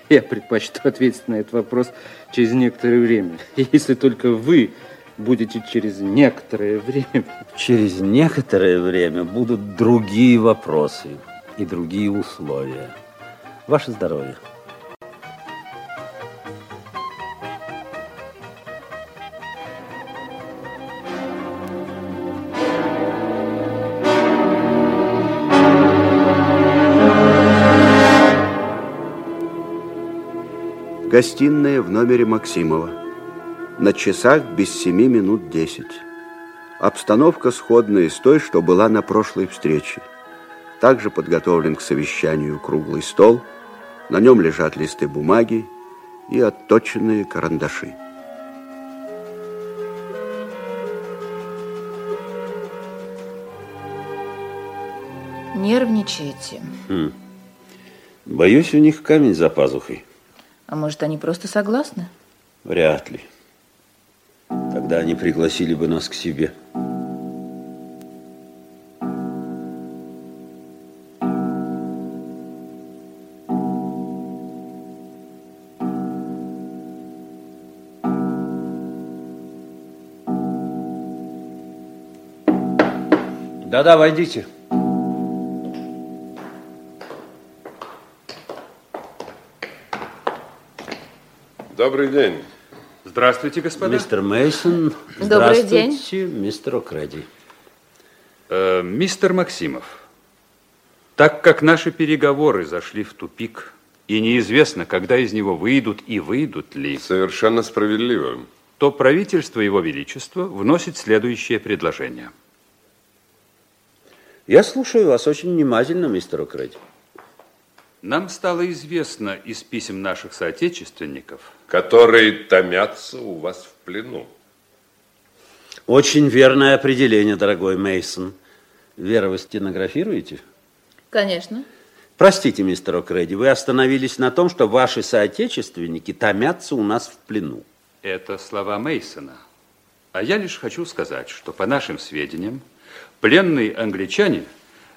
Я предпочту ответить на этот вопрос через некоторое время. Если только вы будете через некоторое время. Через некоторое время будут другие вопросы и другие условия. Ваше здоровье. Гостиная в номере Максимова. На часах без семи минут десять. Обстановка сходная с той, что была на прошлой встрече. Также подготовлен к совещанию круглый стол. На нем лежат листы бумаги и отточенные карандаши. Нервничаете. Хм. Боюсь, у них камень за пазухой. А может, они просто согласны? Вряд ли. Тогда они пригласили бы нас к себе. Да-да, войдите. Добрый день. Здравствуйте, господа. Мистер Мейсон. Добрый день. Здравствуйте, мистер О'Кредди. Э, мистер Максимов, так как наши переговоры зашли в тупик, и неизвестно, когда из него выйдут и выйдут ли... Совершенно справедливо. ...то правительство Его Величества вносит следующее предложение. Я слушаю вас очень внимательно, мистер О'Кредди. Нам стало известно из писем наших соотечественников... Которые томятся у вас в плену. Очень верное определение, дорогой Мейсон. Вера, вы стенографируете? Конечно. Простите, мистер О'Кредди, вы остановились на том, что ваши соотечественники томятся у нас в плену. Это слова Мейсона. А я лишь хочу сказать, что, по нашим сведениям, пленные англичане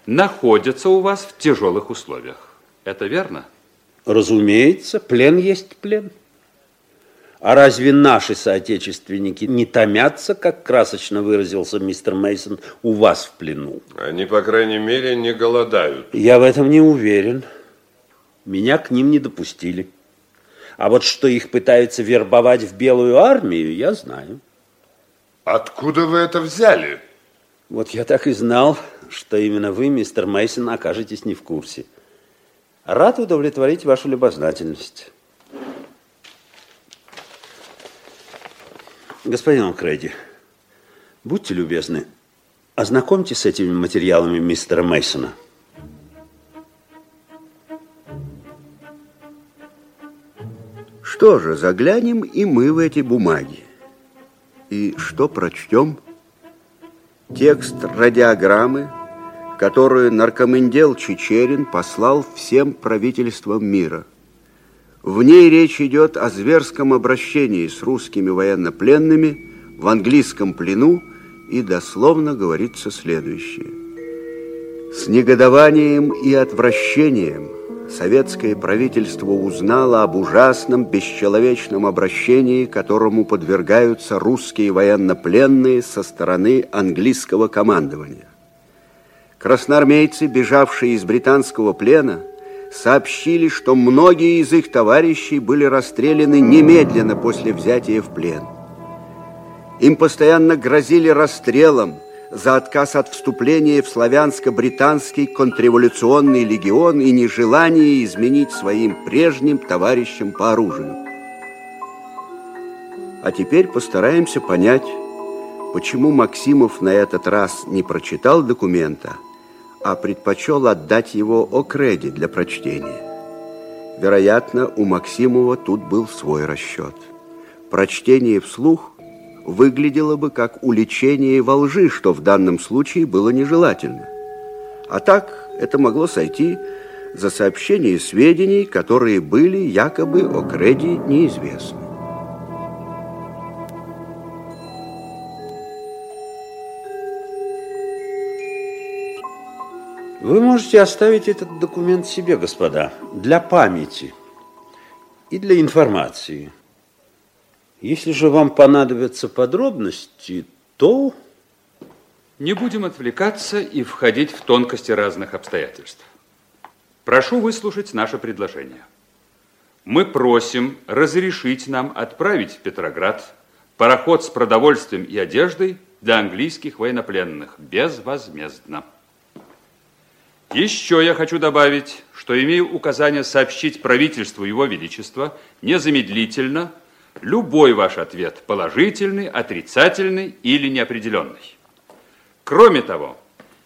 находятся у вас в тяжелых условиях. Это верно? Разумеется, плен есть плен. А разве наши соотечественники не томятся, как красочно выразился мистер Мейсон, у вас в плену? Они, по крайней мере, не голодают. Я в этом не уверен. Меня к ним не допустили. А вот что их пытаются вербовать в Белую армию, я знаю. Откуда вы это взяли? Вот я так и знал, что именно вы, мистер Мейсон, окажетесь не в курсе. Рад удовлетворить вашу любознательность. Господин О'Кредди, будьте любезны, ознакомьтесь с этими материалами мистера Мейсона. Что же, заглянем и мы в эти бумаги. И что прочтем? Текст радиограммы, которую наркомендел Чичерин послал всем правительствам мира. В ней речь идет о зверском обращении с русскими военнопленными в английском плену, и дословно говорится следующее. С негодованием и отвращением советское правительство узнало об ужасном бесчеловечном обращении, которому подвергаются русские военнопленные со стороны английского командования. Красноармейцы, бежавшие из британского плена, сообщили, что многие из их товарищей были расстреляны немедленно после взятия в плен. Им постоянно грозили расстрелом за отказ от вступления в славянско-британский контрреволюционный легион и нежелание изменить своим прежним товарищам по оружию. А теперь постараемся понять, почему Максимов на этот раз не прочитал документа, а предпочел отдать его О'Кредди для прочтения. Вероятно, у Максимова тут был свой расчет. Прочтение вслух выглядело бы как уличение во лжи, что в данном случае было нежелательно. А так это могло сойти за сообщение сведений, которые были якобы О'Кредди неизвестны. Вы можете оставить этот документ себе, господа, для памяти и для информации. Если же вам понадобятся подробности, то... Не будем отвлекаться и входить в тонкости разных обстоятельств. Прошу выслушать наше предложение. Мы просим разрешить нам отправить в Петроград пароход с продовольствием и одеждой для английских военнопленных безвозмездно. Еще я хочу добавить, что имею указание сообщить правительству Его Величества незамедлительно любой ваш ответ, положительный, отрицательный или неопределенный. Кроме того,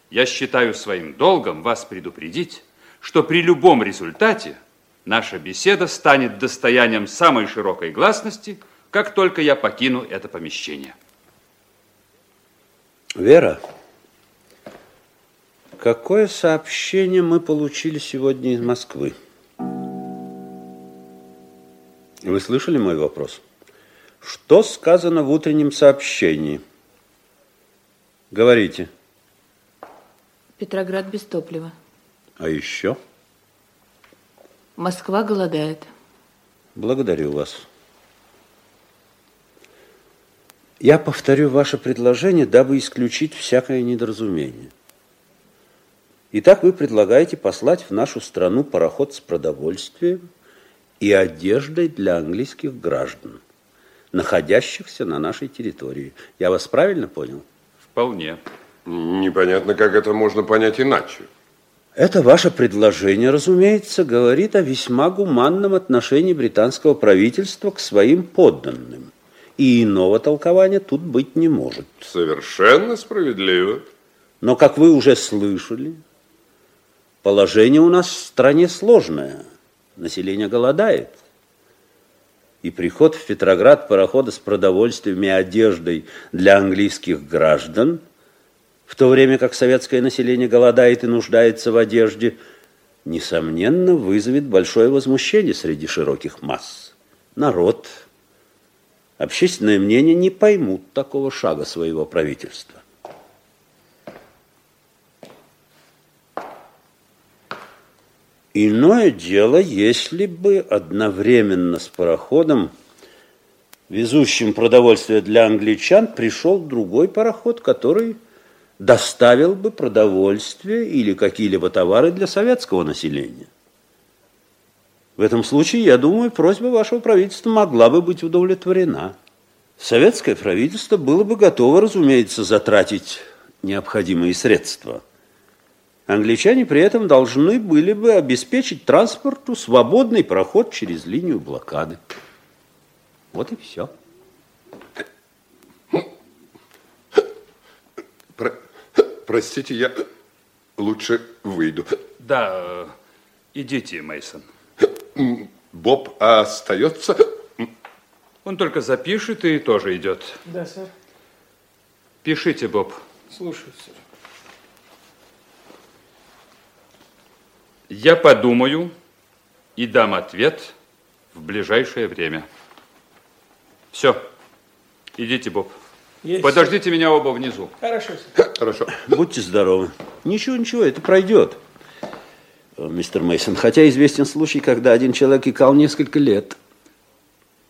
я считаю своим долгом вас предупредить, что при любом результате наша беседа станет достоянием самой широкой гласности, как только я покину это помещение. Вера. Какое сообщение мы получили сегодня из Москвы? Вы слышали мой вопрос? Что сказано в утреннем сообщении? Говорите. Петроград без топлива. А еще? Москва голодает. Благодарю вас. Я повторю ваше предложение, дабы исключить всякое недоразумение. Итак, вы предлагаете послать в нашу страну пароход с продовольствием и одеждой для английских граждан, находящихся на нашей территории. Я вас правильно понял? Вполне. Непонятно, как это можно понять иначе. Это ваше предложение, разумеется, говорит о весьма гуманном отношении британского правительства к своим подданным. И иного толкования тут быть не может. Совершенно справедливо. Но, как вы уже слышали, положение у нас в стране сложное. Население голодает. И приход в Петроград парохода с продовольствием и одеждой для английских граждан, в то время как советское население голодает и нуждается в одежде, несомненно, вызовет большое возмущение среди широких масс. Народ, общественное мнение не поймут такого шага своего правительства. Иное дело, если бы одновременно с пароходом, везущим продовольствие для англичан, пришел другой пароход, который доставил бы продовольствие или какие-либо товары для советского населения. В этом случае, я думаю, просьба вашего правительства могла бы быть удовлетворена. Советское правительство было бы готово, разумеется, затратить необходимые средства. Англичане при этом должны были бы обеспечить транспорту свободный проход через линию блокады. Вот и все. Про... Простите, я лучше выйду. Да, идите, Мейсон. Боб остается? Он только запишет и тоже идет. Да, сэр. Пишите, Боб. Слушаю, сэр. Я подумаю и дам ответ в ближайшее время. Все. Идите, Боб. Есть. Подождите меня оба внизу. Хорошо, сэр. Хорошо. Будьте здоровы. Ничего, ничего, это пройдет, мистер Мейсон. Хотя известен случай, когда один человек икал несколько лет.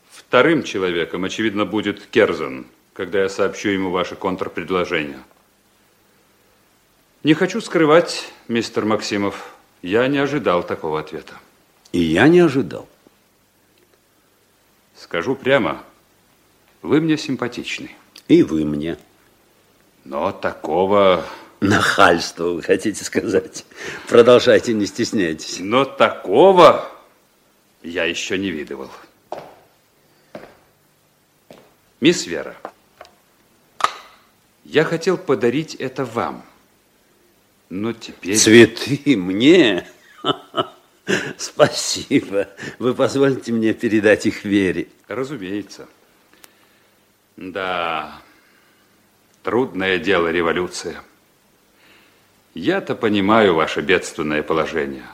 Вторым человеком, очевидно, будет Керзон, когда я сообщу ему ваше контрпредложение. Не хочу скрывать, мистер Максимов, я не ожидал такого ответа. И я не ожидал. Скажу прямо, вы мне симпатичны. И вы мне. Но такого... Нахальства, вы хотите сказать. Продолжайте, не стесняйтесь. Но такого я еще не видывал. Мисс Вера, я хотел подарить это вам. Но теперь... Цветы мне? Спасибо. Вы позволите мне передать их Вере? Разумеется. Да, трудное дело революция. Я-то понимаю ваше бедственное положение.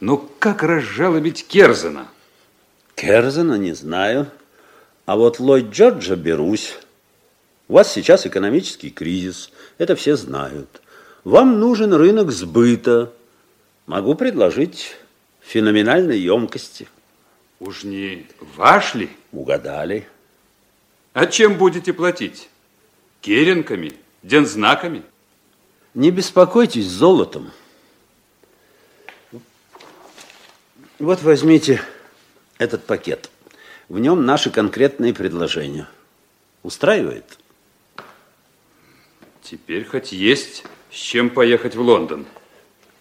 Но как разжалобить Керзона? Керзона не знаю. А вот Ллойд Джорджа берусь. У вас сейчас экономический кризис. Это все знают. Вам нужен рынок сбыта. Могу предложить феноменальной емкости. Уж не ваш ли? Угадали. А чем будете платить? Керенками? Дензнаками? Не беспокойтесь, золотом. Вот возьмите этот пакет. В нем наши конкретные предложения. Устраивает? Теперь хоть есть... С чем поехать в Лондон?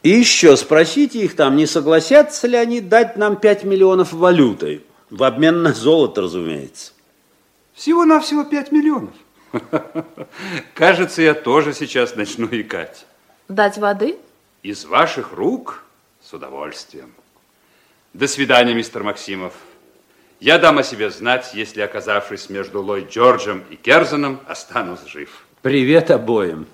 И еще спросите их там, не согласятся ли они дать нам пять миллионов валюты. В обмен на золото, разумеется. Всего-навсего пять миллионов. Кажется, я тоже сейчас начну икать. Дать воды? Из ваших рук с удовольствием. До свидания, мистер Максимов. Я дам о себе знать, если, оказавшись между Ллойд Джорджем и Керзоном, останусь жив. Привет обоим.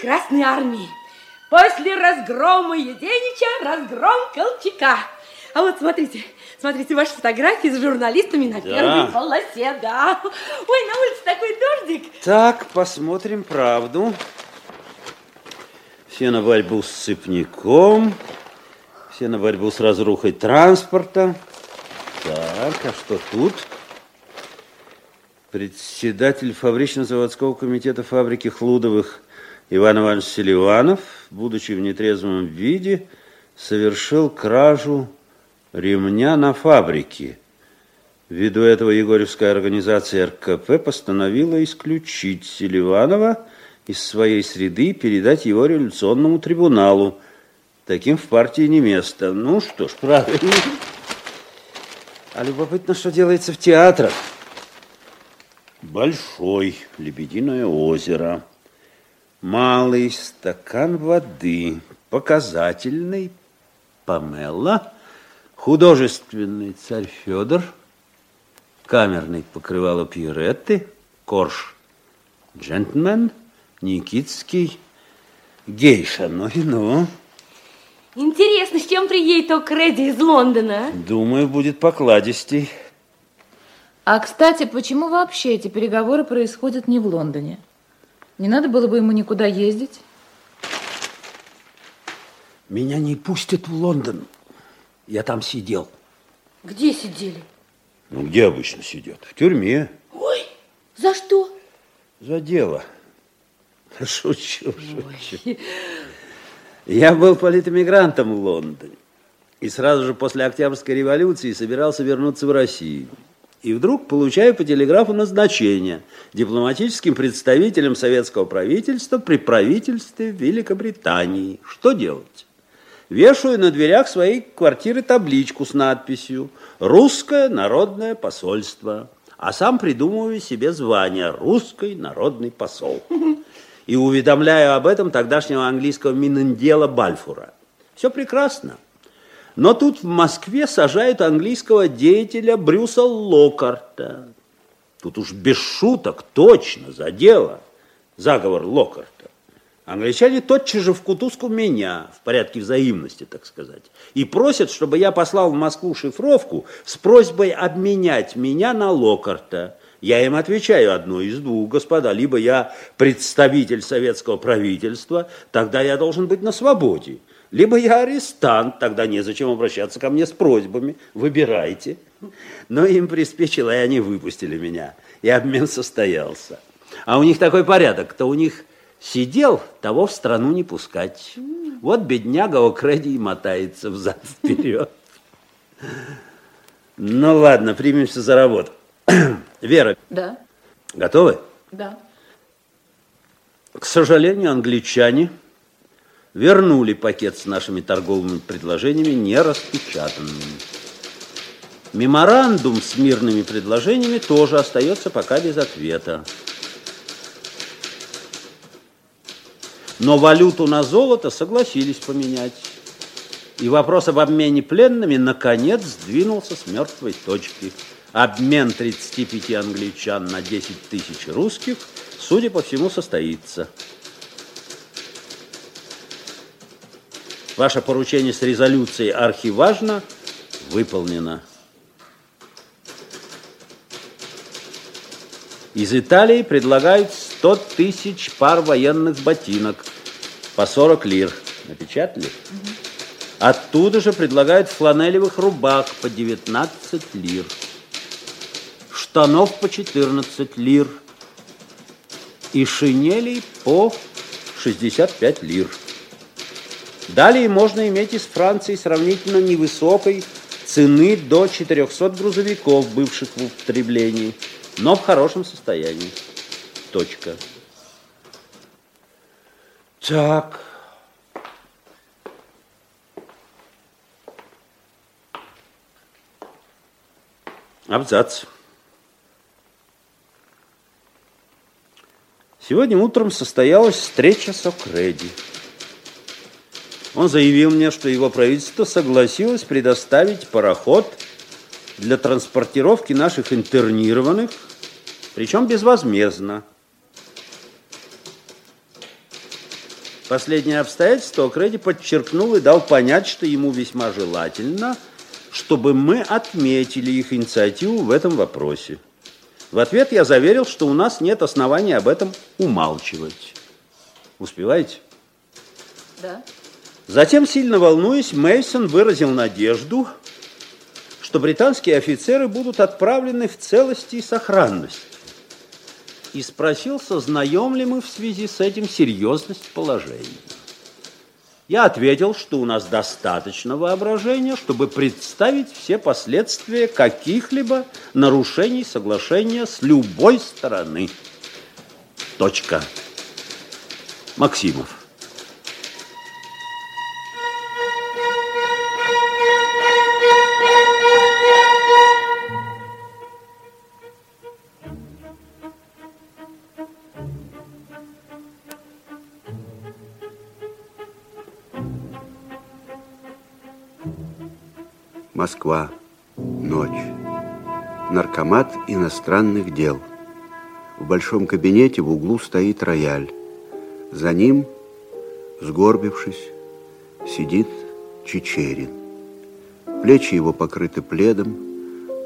Красной армии. После разгрома Единича разгром Колчака. А вот смотрите, смотрите, ваши фотографии с журналистами на да. первой полосе, да. Ой, на улице такой дождик. Так, посмотрим правду. Все на борьбу с цепняком, все на борьбу с разрухой транспорта. Так, а что тут? Председатель фабрично-заводского комитета фабрики Хлудовых Иван Иванович Селиванов, будучи в нетрезвом виде, совершил кражу ремня на фабрике. Ввиду этого Егорьевская организация эр ка пэ постановила исключить Селиванова из своей среды и передать его революционному трибуналу. Таким в партии не место. Ну что ж, правильно. А любопытно, что делается в театрах. Большой Лебединое озеро. Малый стакан воды. Показательный Помелла. Художественный Царь Федор. Камерный Покрывало Пьеретты. Корж Джентльмен. Никитский Гейша. Ну и ну. Интересно, с чем приедет О'Кредди из Лондона? Думаю, будет покладистей. А, кстати, почему вообще эти переговоры происходят не в Лондоне? Не надо было бы ему никуда ездить? Меня не пустят в Лондон. Я там сидел. Где сидели? Ну, где обычно сидят? В тюрьме. Ой, за что? За дело. Шучу, шучу. Ой. Я был политэмигрантом в Лондоне. И сразу же после Октябрьской революции собирался вернуться в Россию. И вдруг получаю по телеграфу назначение дипломатическим представителем советского правительства при правительстве Великобритании. Что делать? Вешаю на дверях своей квартиры табличку с надписью «Русское народное посольство», а сам придумываю себе звание «Русский народный посол». И уведомляю об этом тогдашнего английского Мининдела Бальфура. Все прекрасно. Но тут в Москве сажают английского деятеля Брюса Локкарта. Тут уж без шуток, точно, за дело. Заговор Локкарта. Англичане тотчас же в кутузку меня, в порядке взаимности, так сказать, и просят, чтобы я послал в Москву шифровку с просьбой обменять меня на Локкарта. Я им отвечаю одно из двух, господа. Либо я представитель советского правительства, тогда я должен быть на свободе. Либо я арестант, тогда незачем обращаться ко мне с просьбами. Выбирайте. Но им приспичило, и они выпустили меня. И обмен состоялся. А у них такой порядок. Кто у них сидел, того в страну не пускать. Вот бедняга О'Кредди и мотается взад-вперед. Ну ладно, примемся за работу. Вера. Да. Готовы? Да. К сожалению, англичане вернули пакет с нашими торговыми предложениями не распечатанными. Меморандум с мирными предложениями тоже остается пока без ответа. Но валюту на золото согласились поменять. И вопрос об обмене пленными наконец сдвинулся с мертвой точки. Обмен тридцати пяти англичан на десять тысяч русских, судя по всему, состоится. Ваше поручение с резолюцией архиважно выполнено. Из Италии предлагают сто тысяч пар военных ботинок по сорок лир. Напечатали? Угу. Оттуда же предлагают фланелевых рубах по девятнадцать лир. Штанов по четырнадцать лир. И шинелей по шестьдесят пять лир. Далее можно иметь из Франции сравнительно невысокой цены до четырехсот грузовиков, бывших в употреблении, но в хорошем состоянии. Точка. Так. Абзац. Сегодня утром состоялась встреча с О'Кредди. Он заявил мне, что его правительство согласилось предоставить пароход для транспортировки наших интернированных, причем безвозмездно. Последнее обстоятельство О'Кредди подчеркнул и дал понять, что ему весьма желательно чтобы мы отметили их инициативу в этом вопросе. В ответ я заверил, что у нас нет оснований об этом умалчивать. Успеваете? Да. Затем, сильно волнуясь, Мейсон выразил надежду, что британские офицеры будут отправлены в целости и сохранности, и спросил, сознаем ли мы в связи с этим серьезность положения. Я ответил, что у нас достаточно воображения, чтобы представить все последствия каких-либо нарушений соглашения с любой стороны. Точка. Максимов. Москва. Ночь. Наркомат иностранных дел. В большом кабинете в углу стоит рояль. За ним, сгорбившись, сидит Чичерин. Плечи его покрыты пледом,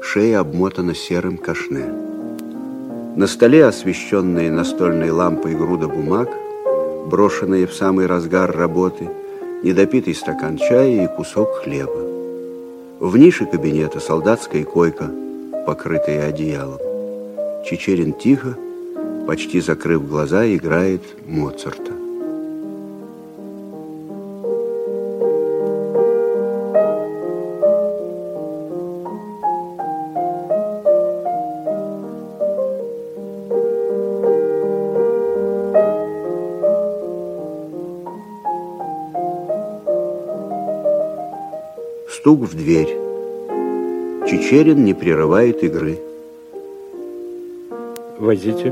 шея обмотана серым кашне. На столе освещенные настольной лампой груда бумаг, брошенные в самый разгар работы, недопитый стакан чая и кусок хлеба. В нише кабинета солдатская койка, покрытая одеялом. Чичерин тихо, почти закрыв глаза, играет Моцарта. Стук в дверь. Чичерин не прерывает игры. Возьмите.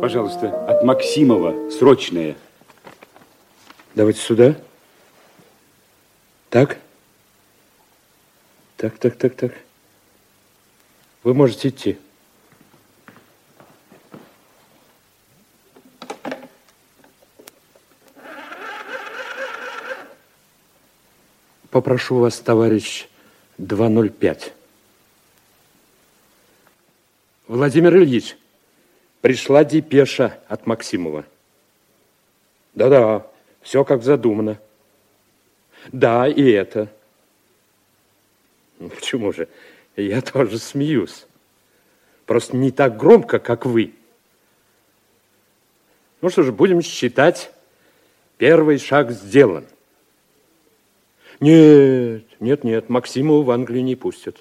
Пожалуйста, от Максимова, срочное. Давайте сюда. Так? Так, так, так, так. Вы можете идти. Попрошу вас, товарищ два ноль пять. Владимир Ильич, пришла депеша от Максимова. Да-да, все как задумано. Да, и это. Ну, почему же? Я тоже смеюсь. Просто не так громко, как вы. Ну что же, будем считать, первый шаг сделан. Нет, нет, нет, Максимова в Англию не пустят.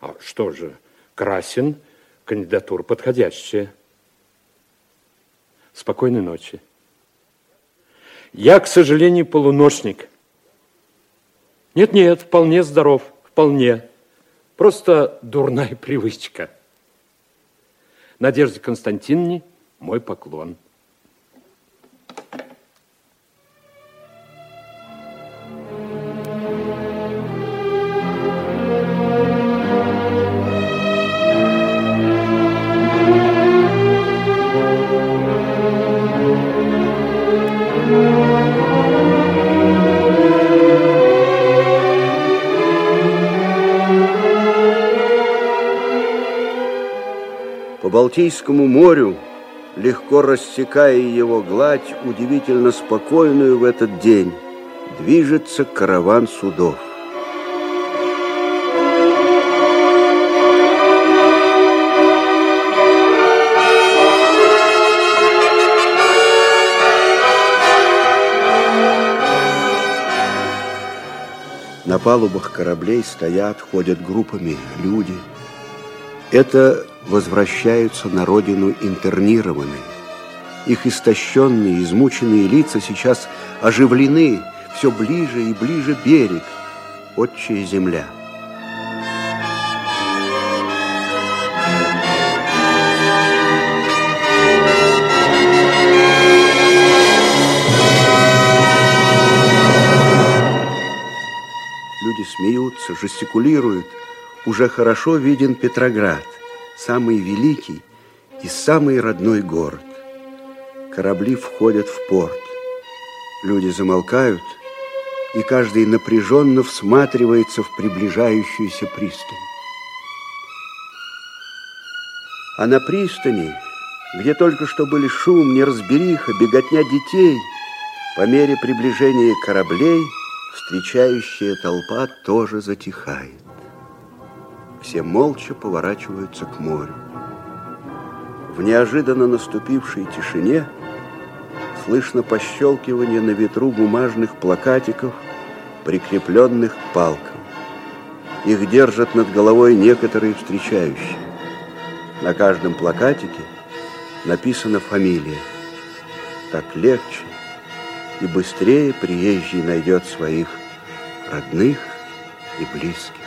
А что же, Красин, кандидатура подходящая. Спокойной ночи. Я, к сожалению, полуночник. Нет, нет, вполне здоров, вполне. Просто дурная привычка. Надежде Константиновне мой поклон. Балтийскому морю, легко рассекая его гладь, удивительно спокойную в этот день, движется караван судов. На палубах кораблей стоят, ходят группами люди. Это возвращаются на родину интернированные. Их истощенные, измученные лица сейчас оживлены, все ближе и ближе берег, отчая земля. Люди смеются, жестикулируют. Уже хорошо виден Петроград. Самый великий и самый родной город. Корабли входят в порт. Люди замолкают, и каждый напряженно всматривается в приближающуюся пристань. А на пристани, где только что были шум, неразбериха, беготня детей, по мере приближения кораблей встречающая толпа тоже затихает. Все молча поворачиваются к морю. В неожиданно наступившей тишине слышно пощелкивание на ветру бумажных плакатиков, прикрепленных к палкам. Их держат над головой некоторые встречающие. На каждом плакатике написана фамилия. Так легче и быстрее приезжий найдет своих родных и близких.